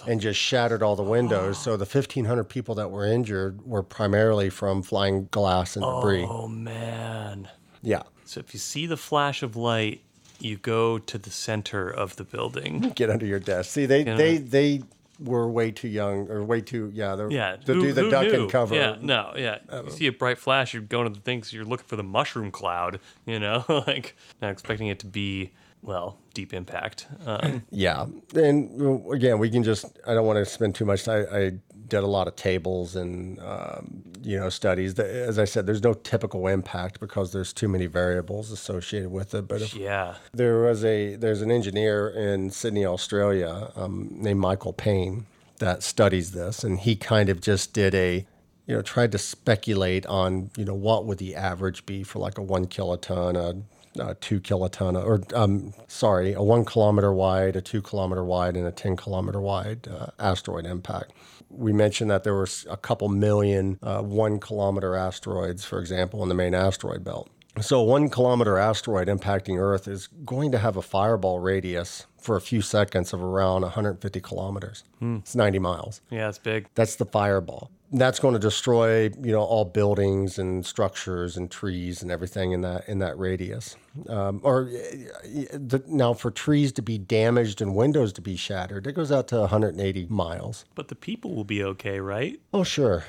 and just shattered all the windows. Oh. So the fifteen hundred people that were injured were primarily from flying glass and debris. Oh, man. Yeah. So if you see the flash of light, you go to the center of the building. Get under your desk. See, they, you know, they, they... were way too young or way too, yeah, they're, yeah. to who, do the duck knew? And cover. Yeah, no, yeah. You see a bright flash, you're going to the things, so you're looking for the mushroom cloud, you know, like not expecting it to be, well, deep impact. Um, yeah. And again, we can just, I don't want to spend too much time. I, I did a lot of tables and, um, you know, studies. As I said, there's no typical impact because there's too many variables associated with it. But if yeah, there was a, there's an engineer in Sydney, Australia, um, named Michael Payne that studies this. And he kind of just did a, you know, tried to speculate on, you know, what would the average be for like a one kiloton, a Uh, two kiloton, or um, sorry, a one kilometer wide, a two kilometer wide, and a ten kilometer wide uh, asteroid impact. We mentioned that there were a couple million uh, one kilometer asteroids, for example, in the main asteroid belt. So a one kilometer asteroid impacting Earth is going to have a fireball radius for a few seconds of around one hundred fifty kilometers. Hmm. It's ninety miles. Yeah, it's big. That's the fireball. that's going to destroy, you know, all buildings and structures and trees and everything in that in that radius. Um, or the, now for trees to be damaged and windows to be shattered, it goes out to one hundred eighty miles. But the people will be okay, right? Oh, sure.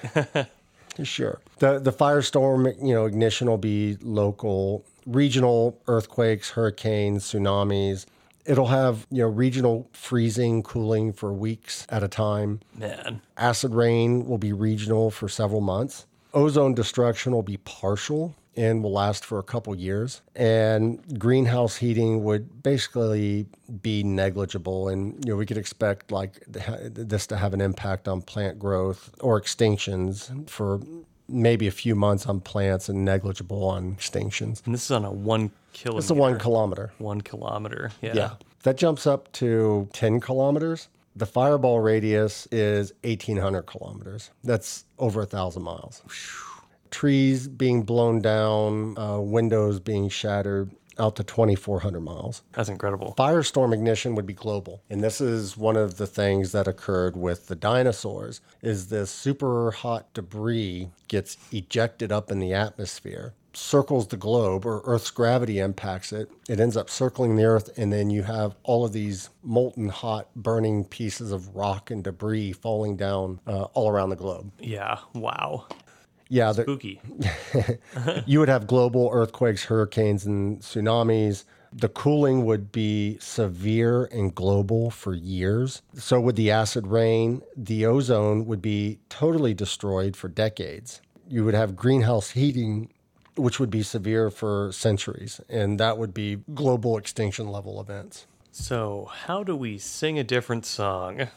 Sure. The the firestorm, you know, ignition will be local, regional earthquakes, hurricanes, tsunamis. It'll have, you know, regional freezing, cooling for weeks at a time. Man. Acid rain will be regional for several months. Ozone destruction will be partial and will last for a couple years. And greenhouse heating would basically be negligible. And, you know, we could expect like this to have an impact on plant growth or extinctions for maybe a few months on plants and negligible on extinctions. And this is on a one kilometer. It's a one kilometer. One kilometer, yeah. Yeah. That jumps up to ten kilometers. The fireball radius is eighteen hundred kilometers. That's over a thousand miles. Trees being blown down, uh, windows being shattered out to twenty-four hundred miles. That's incredible. Firestorm ignition would be global. And this is one of the things that occurred with the dinosaurs, is this super hot debris gets ejected up in the atmosphere, circles the globe, or Earth's gravity impacts it. It ends up circling the Earth, and then you have all of these molten hot burning pieces of rock and debris falling down uh, all around the globe. Yeah, wow. Yeah, the, spooky. You would have global earthquakes, hurricanes, and tsunamis. The cooling would be severe and global for years. So would the acid rain. The ozone would be totally destroyed for decades. You would have greenhouse heating, which would be severe for centuries, and that would be global extinction level events. So how do we sing a different song?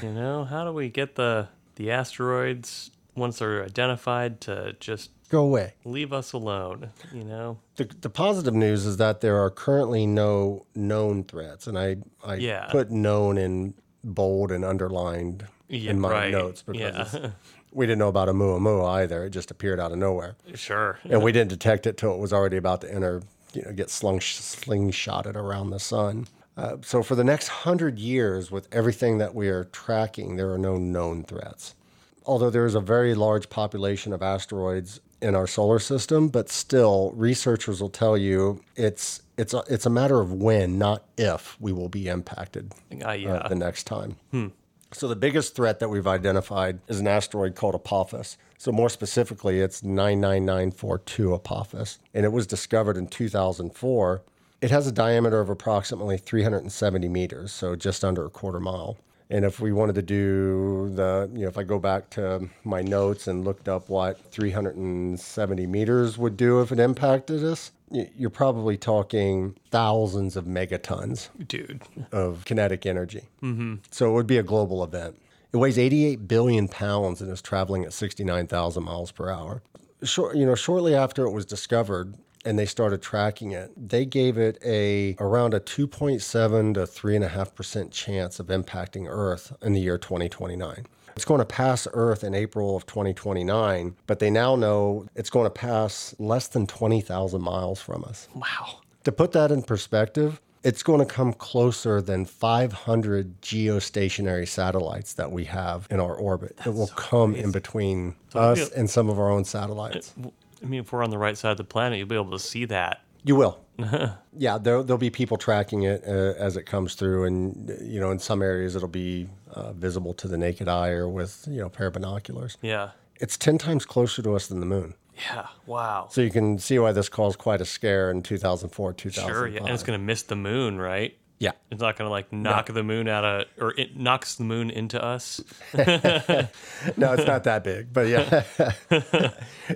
You know, how do we get the the asteroids, once they're identified, to just go away, leave us alone, you know? The, the positive news is that there are currently no known threats, and I, I yeah. put known in bold and underlined yeah, in my right. notes because yeah. we didn't know about Oumuamua either. It just appeared out of nowhere. Sure. And we didn't detect it till it was already about to enter, you know, get slung, slingshotted around the sun. Uh, so for the next hundred years, with everything that we are tracking, there are no known threats. Although there is a very large population of asteroids in our solar system, but still researchers will tell you it's it's a, it's a matter of when, not if, we will be impacted uh, yeah. uh, the next time. Hmm. So the biggest threat that we've identified is an asteroid called Apophis. So more specifically, it's nine nine nine four two Apophis, and it was discovered in two thousand four. It has a diameter of approximately three hundred seventy meters, so just under a quarter mile. And if we wanted to do the, you know, if I go back to my notes and looked up what three hundred seventy meters would do if it impacted us, you're probably talking thousands of megatons Dude. of kinetic energy. Mm-hmm. So it would be a global event. It weighs eighty-eight billion pounds and is traveling at sixty-nine thousand miles per hour. Short, you know, shortly after it was discovered, and they started tracking it, they gave it a around a two point seven to three point five percent chance of impacting Earth in the year twenty twenty-nine. It's going to pass Earth in April of twenty twenty-nine, but they now know it's going to pass less than twenty thousand miles from us. Wow. To put that in perspective, it's going to come closer than five hundred geostationary satellites that we have in our orbit. That's it will so come crazy. in between so us feel- and some of our own satellites. It, well- I mean, if we're on the right side of the planet, you'll be able to see that. You will. Yeah, there, there'll be people tracking it uh, as it comes through. And, you know, in some areas, it'll be uh, visible to the naked eye or with, you know, a pair of binoculars. Yeah. It's ten times closer to us than the moon. Yeah, wow. So you can see why this caused quite a scare in two thousand four, two thousand five. Sure, yeah. And it's going to miss the moon, right? Yeah. It's not going to, like, knock no. the moon out of, or it knocks the moon into us. No, it's not that big, but yeah.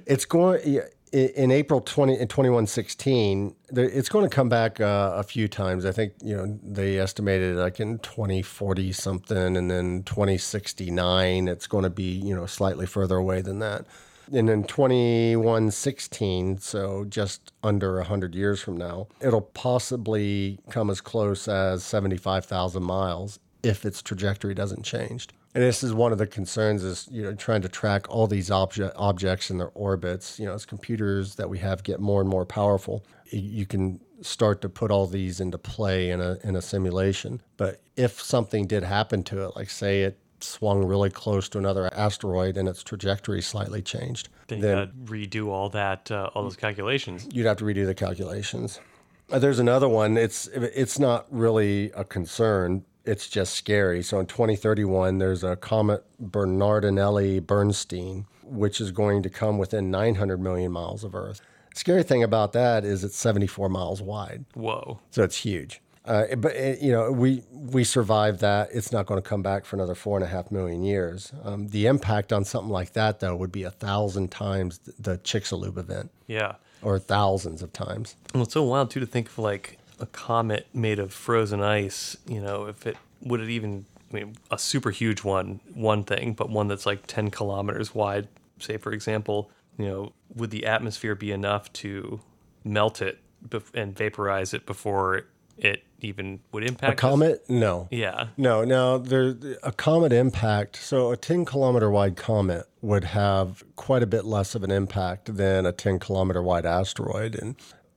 It's going, in April twenty, in twenty-one sixteen, it's going to come back uh, a few times. I think, you know, they estimated like in twenty forty something, and then twenty sixty-nine, it's going to be, you know, slightly further away than that. And in twenty-one sixteen, so just under one hundred years from now, it'll possibly come as close as seventy-five thousand miles if its trajectory doesn't change. And this is one of the concerns, is, you know, trying to track all these obje- objects in their orbits. You know, as computers that we have get more and more powerful, you can start to put all these into play in a in a simulation. But if something did happen to it, like say it swung really close to another asteroid and its trajectory slightly changed. Then you'd have to redo all that, uh, all those calculations. You'd have to redo the calculations. Uh, there's another one. It's it's not really a concern. It's just scary. So in twenty thirty-one, there's a comet Bernardinelli-Bernstein, which is going to come within nine hundred million miles of Earth. The scary thing about that is it's seventy-four miles wide. Whoa. So it's huge. Uh, but, it, you know, we we survived that. It's not going to come back for another four and a half million years. Um, the impact on something like that, though, would be a thousand times the Chicxulub event. Yeah. Or thousands of times. Well, it's so wild, too, to think of, like, a comet made of frozen ice, you know, if it, would it even, I mean, a super huge one, one thing, but one that's like ten kilometers wide, say, for example, you know, would the atmosphere be enough to melt it bef- and vaporize it before it even would impact? A comet? Us? No. Yeah. No, no, there, a comet impact, so a ten kilometer wide comet would have quite a bit less of an impact than a ten kilometer wide asteroid. And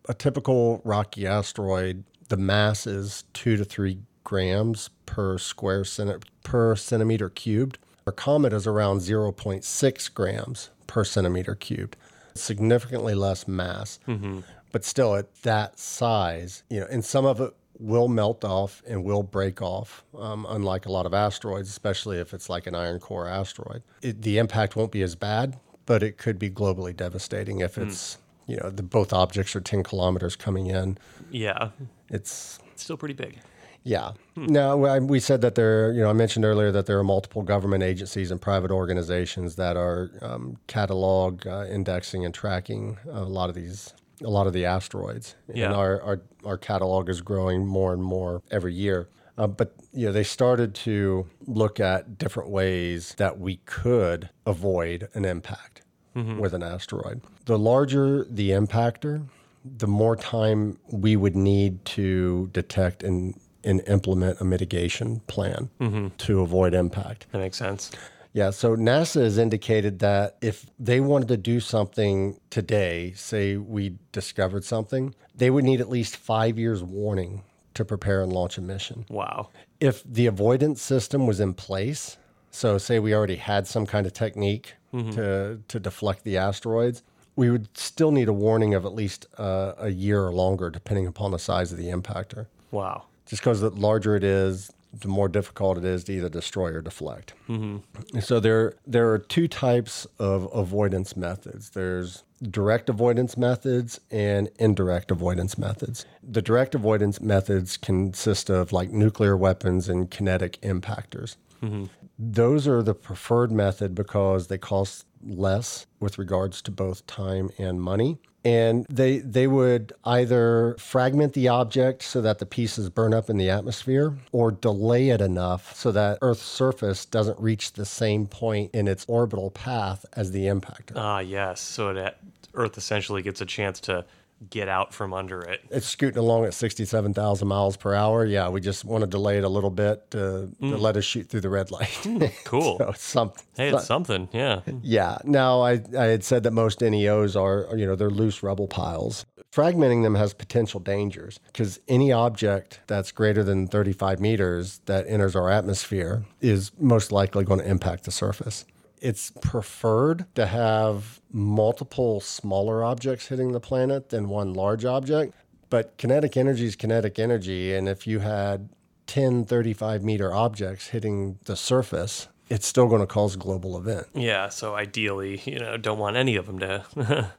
a typical rocky asteroid, the mass is two to three grams per square centi- per centimeter cubed. Our comet is around zero point six grams per centimeter cubed, significantly less mass. Mm-hmm. But still, at that size, you know, and some of it will melt off and will break off, um, unlike a lot of asteroids, especially if it's like an iron core asteroid. It, the impact won't be as bad, but it could be globally devastating if it's... Mm. You know, the, both objects are ten kilometers coming in. Yeah. It's, it's still pretty big. Yeah. Hmm. Now, I, we said that there, you know, I mentioned earlier that there are multiple government agencies and private organizations that are um, catalog, uh, indexing, and tracking a lot of these, a lot of the asteroids. Yeah. And our, our, our catalog is growing more and more every year. Uh, but, you know, they started to look at different ways that we could avoid an impact. Mm-hmm. With an asteroid. The larger the impactor, the more time we would need to detect and, and implement a mitigation plan mm-hmm. to avoid impact. That makes sense. Yeah, so NASA has indicated that if they wanted to do something today, say we discovered something, they would need at least five years warning to prepare and launch a mission. Wow. If the avoidance system was in place, so say we already had some kind of technique mm-hmm. to, to deflect the asteroids, we would still need a warning of at least uh, a year or longer, depending upon the size of the impactor. Wow. Just because the larger it is, the more difficult it is to either destroy or deflect. Mm-hmm. So there, there are two types of avoidance methods. There's direct avoidance methods and indirect avoidance methods. The direct avoidance methods consist of like nuclear weapons and kinetic impactors. Mm-hmm. Those are the preferred method because they cost less with regards to both time and money. And they they would either fragment the object so that the pieces burn up in the atmosphere or delay it enough so that Earth's surface doesn't reach the same point in its orbital path as the impactor. Ah, yes. So that Earth essentially gets a chance to get out from under it. It's scooting along at sixty-seven thousand miles per hour. Yeah, we just want to delay it a little bit to, mm. to let us shoot through the red light. Cool. So it's some, hey, it's some, something, yeah. Yeah. Now, I, I had said that most N E Os are, you know, they're loose rubble piles. Fragmenting them has potential dangers because any object that's greater than thirty-five meters that enters our atmosphere is most likely going to impact the surface. It's preferred to have multiple smaller objects hitting the planet than one large object, but kinetic energy is kinetic energy, and if you had ten thirty-five-meter objects hitting the surface, it's still going to cause a global event. Yeah, so ideally, you know, don't want any of them to...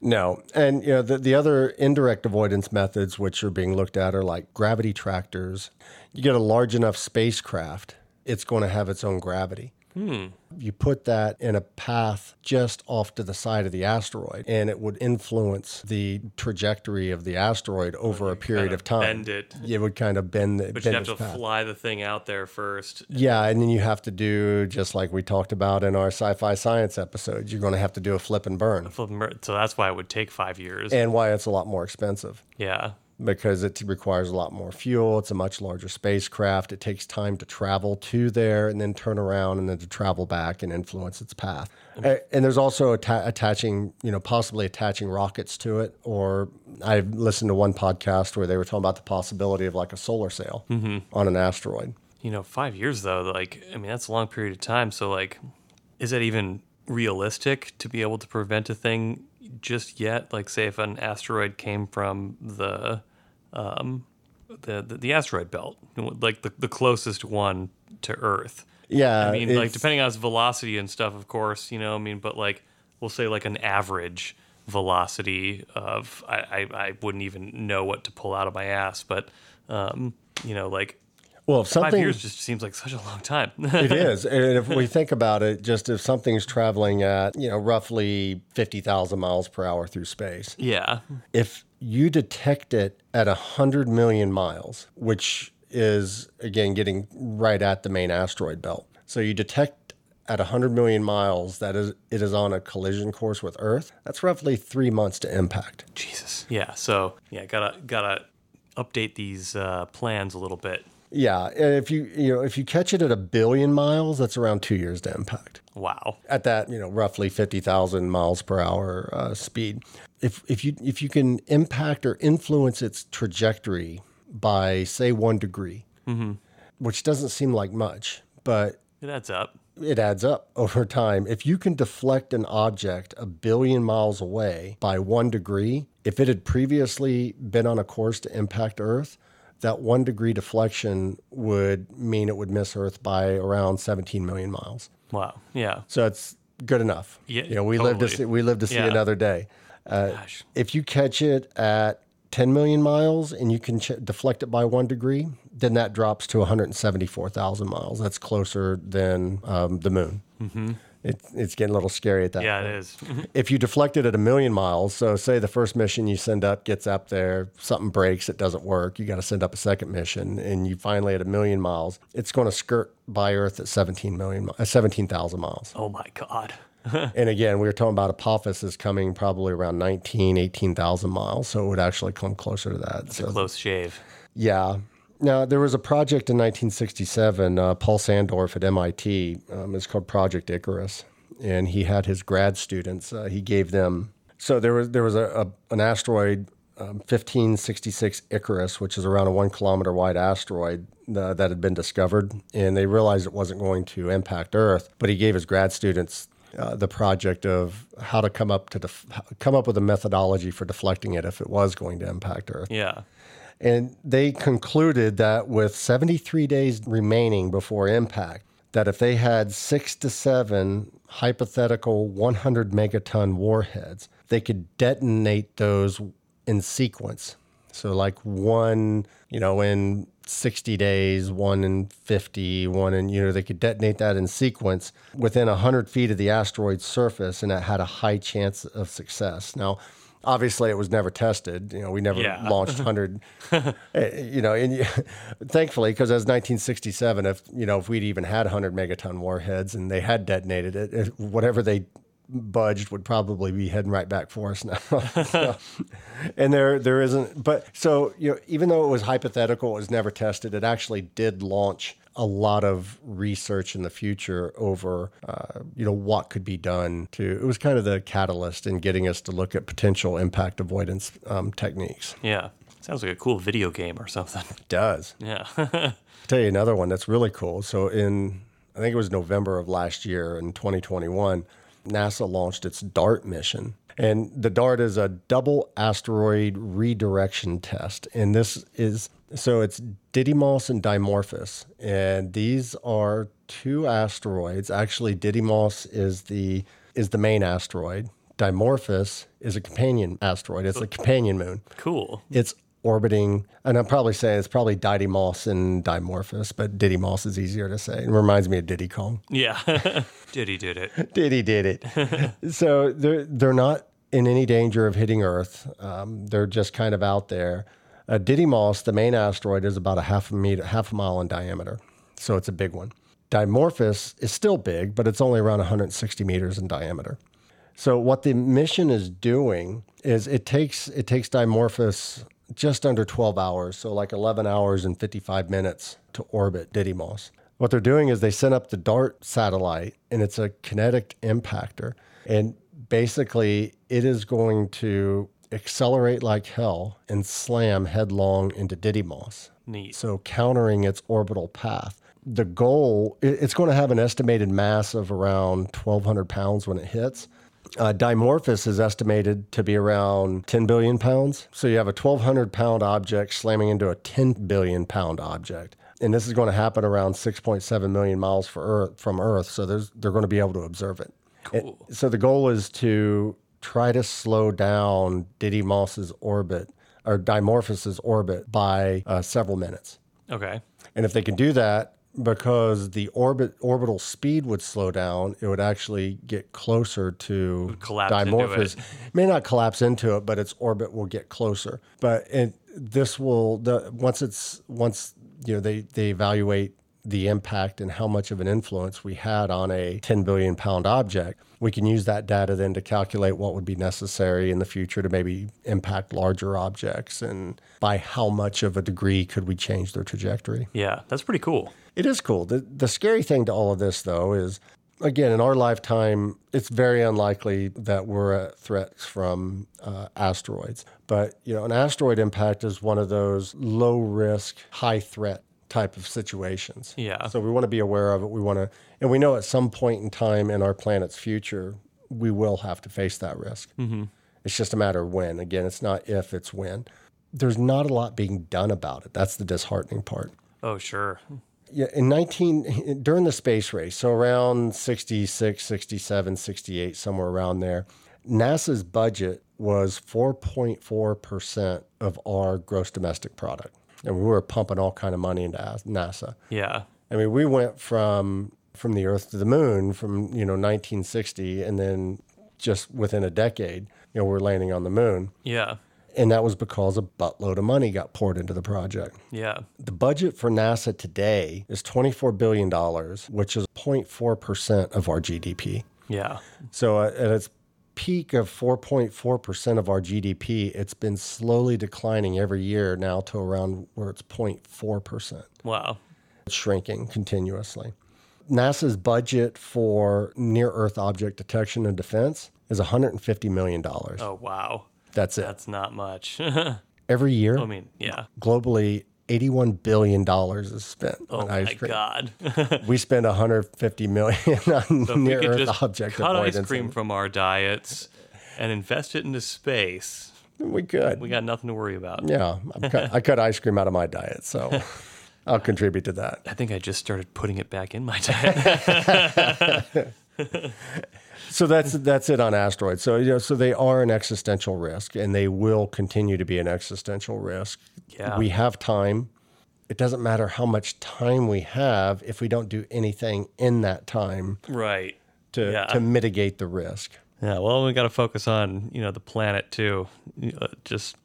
No, and you know, the, the other indirect avoidance methods which are being looked at are like gravity tractors. You get a large enough spacecraft, it's going to have its own gravity. Hmm. You put that in a path just off to the side of the asteroid, and it would influence the trajectory of the asteroid over a period kind of, of time. Bend it. It would kind of bend the. But you have to path. Fly the thing out there first. And yeah, and then you have to do just like we talked about in our sci-fi science episode. You're going to have to do a flip and burn. A flip and burn. So that's why it would take five years, and why it's a lot more expensive. Yeah. Because it requires a lot more fuel. It's a much larger spacecraft. It takes time to travel to there and then turn around and then to travel back and influence its path. Okay. And there's also atta- attaching, you know, possibly attaching rockets to it. Or I listened to one podcast where they were talking about the possibility of like a solar sail mm-hmm. on an asteroid. you know, five years though, like, I mean, that's a long period of time. So like, is that even realistic to be able to prevent a thing just yet? Like, say if an asteroid came from the, um, the, the, the asteroid belt, like the, the closest one to Earth. Yeah. I mean, like, depending on its velocity and stuff, of course, you know, I mean, but like, we'll say like an average velocity of, I, I, I wouldn't even know what to pull out of my ass, but, um, you know, like, well, if something, five years just seems like such a long time. It is. And if we think about it, just if something's traveling at, you know, roughly fifty thousand miles per hour through space. Yeah. If you detect it at one hundred million miles, which is, again, getting right at the main asteroid belt. So you detect at one hundred million miles that is, it is on a collision course with Earth. That's roughly three months to impact. Jesus. Yeah. So, yeah, gotta gotta update these uh, plans a little bit. Yeah, and if you you know if you catch it at a billion miles, that's around two years to impact. Wow! At that, you know, roughly fifty thousand miles per hour uh, speed. If if you if you can impact or influence its trajectory by say one degree, mm-hmm. which doesn't seem like much, but it adds up. It adds up over time. If you can deflect an object a billion miles away by one degree, if it had previously been on a course to impact Earth, that one degree deflection would mean it would miss Earth by around seventeen million miles. Wow. Yeah. So it's good enough. Yeah. You know, we totally. live to see, we live to see yeah. another day. Uh, Gosh. If you catch it at ten million miles and you can ch- deflect it by one degree, then that drops to one hundred seventy-four thousand miles. That's closer than um, the moon. Mm-hmm. It, it's getting a little scary at that yeah, point. Yeah, it is. If you deflect it at a million miles, so say the first mission you send up gets up there, something breaks, it doesn't work, you got to send up a second mission, and you finally at a million miles, it's going to skirt by Earth at seventeen million, uh, seventeen thousand miles. Oh, my God. And again, we were talking about Apophis is coming probably around nineteen, eighteen thousand miles, so it would actually come closer to that. It's so, a close shave. Yeah. Now, there was a project in nineteen sixty-seven, uh, Paul Sandorf at M I T, um, it's called Project Icarus, and he had his grad students, uh, he gave them, so there was there was a, a an asteroid, um, fifteen sixty-six Icarus, which is around a one kilometer wide asteroid uh, that had been discovered, and they realized it wasn't going to impact Earth, but he gave his grad students Uh, the project of how to come up to def- come up with a methodology for deflecting it if it was going to impact Earth. Yeah. And they concluded that with seventy-three days remaining before impact, that if they had six to seven hypothetical one hundred megaton warheads, they could detonate those in sequence. So like one, you know, in sixty days, one in fifty, one in, you know, they could detonate that in sequence within one hundred feet of the asteroid's surface, and it had a high chance of success. Now, obviously, it was never tested. You know, we never yeah. launched one hundred, you know, and thankfully, because that was nineteen sixty-seven, if, you know, if we'd even had one hundred megaton warheads and they had detonated it, it whatever they budged would probably be heading right back for us now. So, and there there isn't, but so, you know, even though it was hypothetical, it was never tested, it actually did launch a lot of research in the future over, uh, you know, what could be done to, it was kind of the catalyst in getting us to look at potential impact avoidance um, techniques. Yeah. Sounds like a cool video game or something. It does. Yeah. I'll tell you another one that's really cool. So in, I think it was November of last year in twenty twenty-one, NASA launched its DART mission, and the DART is a double asteroid redirection test, and this is, so it's Didymos and Dimorphos, and these are two asteroids. Actually, Didymos is the is the main asteroid. Dimorphos is a companion asteroid. It's a companion moon. Cool. It's orbiting, and I'm probably saying it's probably Didymos and Dimorphos, but Didymos is easier to say. It reminds me of Diddy Kong. Yeah. Diddy did it. Diddy did it. So they're, they're not in any danger of hitting Earth. Um, they're just kind of out there. Uh, Didymos, the main asteroid, is about a half a meter, half a mile in diameter. So it's a big one. Dimorphos is still big, but it's only around one hundred sixty meters in diameter. So what the mission is doing is it takes it takes Dimorphos just under twelve hours, so like eleven hours and fifty-five minutes to orbit Didymos. What they're doing is they sent up the DART satellite, and it's a kinetic impactor. And basically, it is going to accelerate like hell and slam headlong into Didymos. Neat. So countering its orbital path. the goal, it's going to have an estimated mass of around twelve hundred pounds when it hits. Uh, Dimorphos is estimated to be around ten billion pounds. So you have a twelve hundred pound object slamming into a ten billion pound object. And this is going to happen around six point seven million miles for Earth, from Earth. So there's, they're going to be able to observe it. Cool. It, so the goal is to try to slow down Didymos's orbit or Dimorphos's orbit by uh, several minutes. Okay. And if they can do that, because the orbit orbital speed would slow down, it would actually get closer to Dimorphos. It. It may not collapse into it, but its orbit will get closer. But it, this will the, once it's once you know they, they evaluate the impact and how much of an influence we had on a ten billion pound object, we can use that data then to calculate what would be necessary in the future to maybe impact larger objects and by how much of a degree could we change their trajectory. Yeah, that's pretty cool. It is cool. The, the scary thing to all of this, though, is, again, in our lifetime, it's very unlikely that we're at threats from uh, asteroids. But, you know, an asteroid impact is one of those low-risk, high-threat type of situations. Yeah. So we want to be aware of it. We want to, and we know at some point in time in our planet's future, we will have to face that risk. Mm-hmm. It's just a matter of when. Again, it's not if, it's when. There's not a lot being done about it. That's the disheartening part. Oh, sure. Yeah, in nineteen during the space race, so around sixty-six, sixty-seven, sixty-eight, somewhere around there, NASA's budget was four point four percent of our gross domestic product. And we were pumping all kind of money into NASA. Yeah. I mean, we went from from the Earth to the moon from, you know, nineteen sixty, and then just within a decade, you know, we're landing on the moon. Yeah. And that was because a buttload of money got poured into the project. Yeah. The budget for NASA today is twenty-four billion dollars, which is zero point four percent of our G D P. Yeah. So uh, at its peak of four point four percent of our G D P, it's been slowly declining every year now to around where it's zero point four percent. Wow. It's shrinking continuously. NASA's budget for near-Earth object detection and defense is one hundred fifty million dollars. Oh, wow. That's it. That's not much. Every year, I mean, yeah. Globally, eighty-one billion dollars is spent oh on ice cream. Oh, my God. We spend one hundred fifty million dollars on so near-Earth object cut avoidance. Cut ice cream from our diets and invest it into space. We could. We got nothing to worry about. Yeah. Cut, I cut ice cream out of my diet, so I'll contribute to that. I think I just started putting it back in my diet. So that's that's it on asteroids. So you know, so they are an existential risk, and they will continue to be an existential risk. Yeah. We have time. It doesn't matter how much time we have if we don't do anything in that time, right? To yeah. to mitigate the risk. Yeah. Well, we got to focus on you know the planet too. You know, just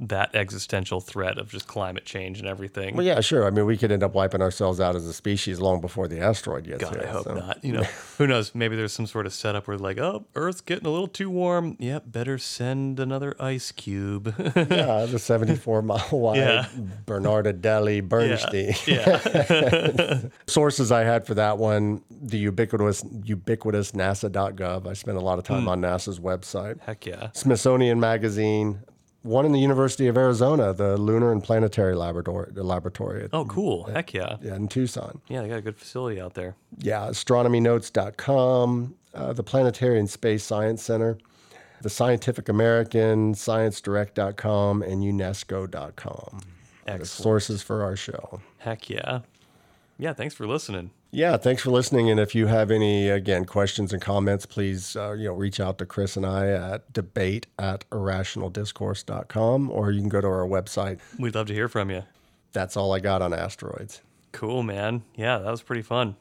that existential threat of just climate change and everything. Well, yeah, sure. I mean, we could end up wiping ourselves out as a species long before the asteroid gets God, here. God, I hope so. Not. You know, who knows? Maybe there's some sort of setup where like, oh, Earth's getting a little too warm. Yep, yeah, better send another ice cube. Yeah, the seventy-four mile wide yeah. Bernardinelli-Bernstein. Yeah. yeah. Sources I had for that one, the ubiquitous ubiquitous NASA dot gov. I spent a lot of time mm. on NASA's website. Heck yeah. Smithsonian Magazine. One in the University of Arizona, the Lunar and Planetary Laboratory. laboratory oh, cool. At, Heck yeah. Yeah, in Tucson. Yeah, they got a good facility out there. Yeah, astronomy notes dot com, uh, the Planetary and Space Science Center, the Scientific American, science direct dot com, and UNESCO dot com. Excellent. The sources for our show. Heck yeah. Yeah, thanks for listening. Yeah, thanks for listening. And if you have any, again, questions and comments, please uh, you know, reach out to Chris and I at debate at irrational discourse dot com, or you can go to our website. We'd love to hear from you. That's all I got on asteroids. Cool, man. Yeah, that was pretty fun.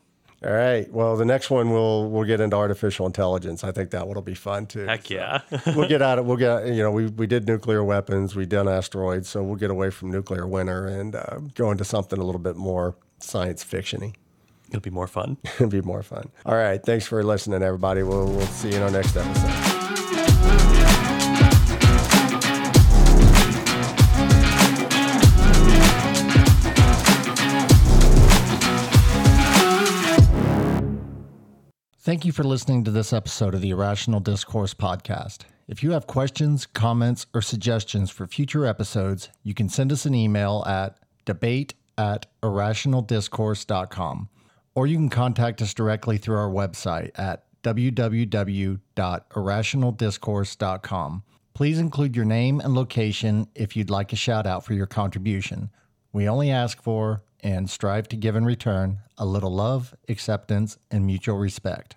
All right. Well, the next one we'll we'll get into artificial intelligence. I think that one'll be fun too. Heck yeah. So we'll get out of we'll get you know we we did nuclear weapons, we done asteroids, so we'll get away from nuclear winter and uh, go into something a little bit more science fiction-y. It'll be more fun. It'll be more fun. All right. Thanks for listening, everybody. We'll we'll see you in our next episode. Thank you for listening to this episode of the Irrational Discourse Podcast. If you have questions, comments, or suggestions for future episodes, you can send us an email at debate at irrational discourse dot com, or you can contact us directly through our website at w w w dot irrational discourse dot com. Please include your name and location if you'd like a shout out for your contribution. We only ask for, and strive to give in return, a little love, acceptance, and mutual respect.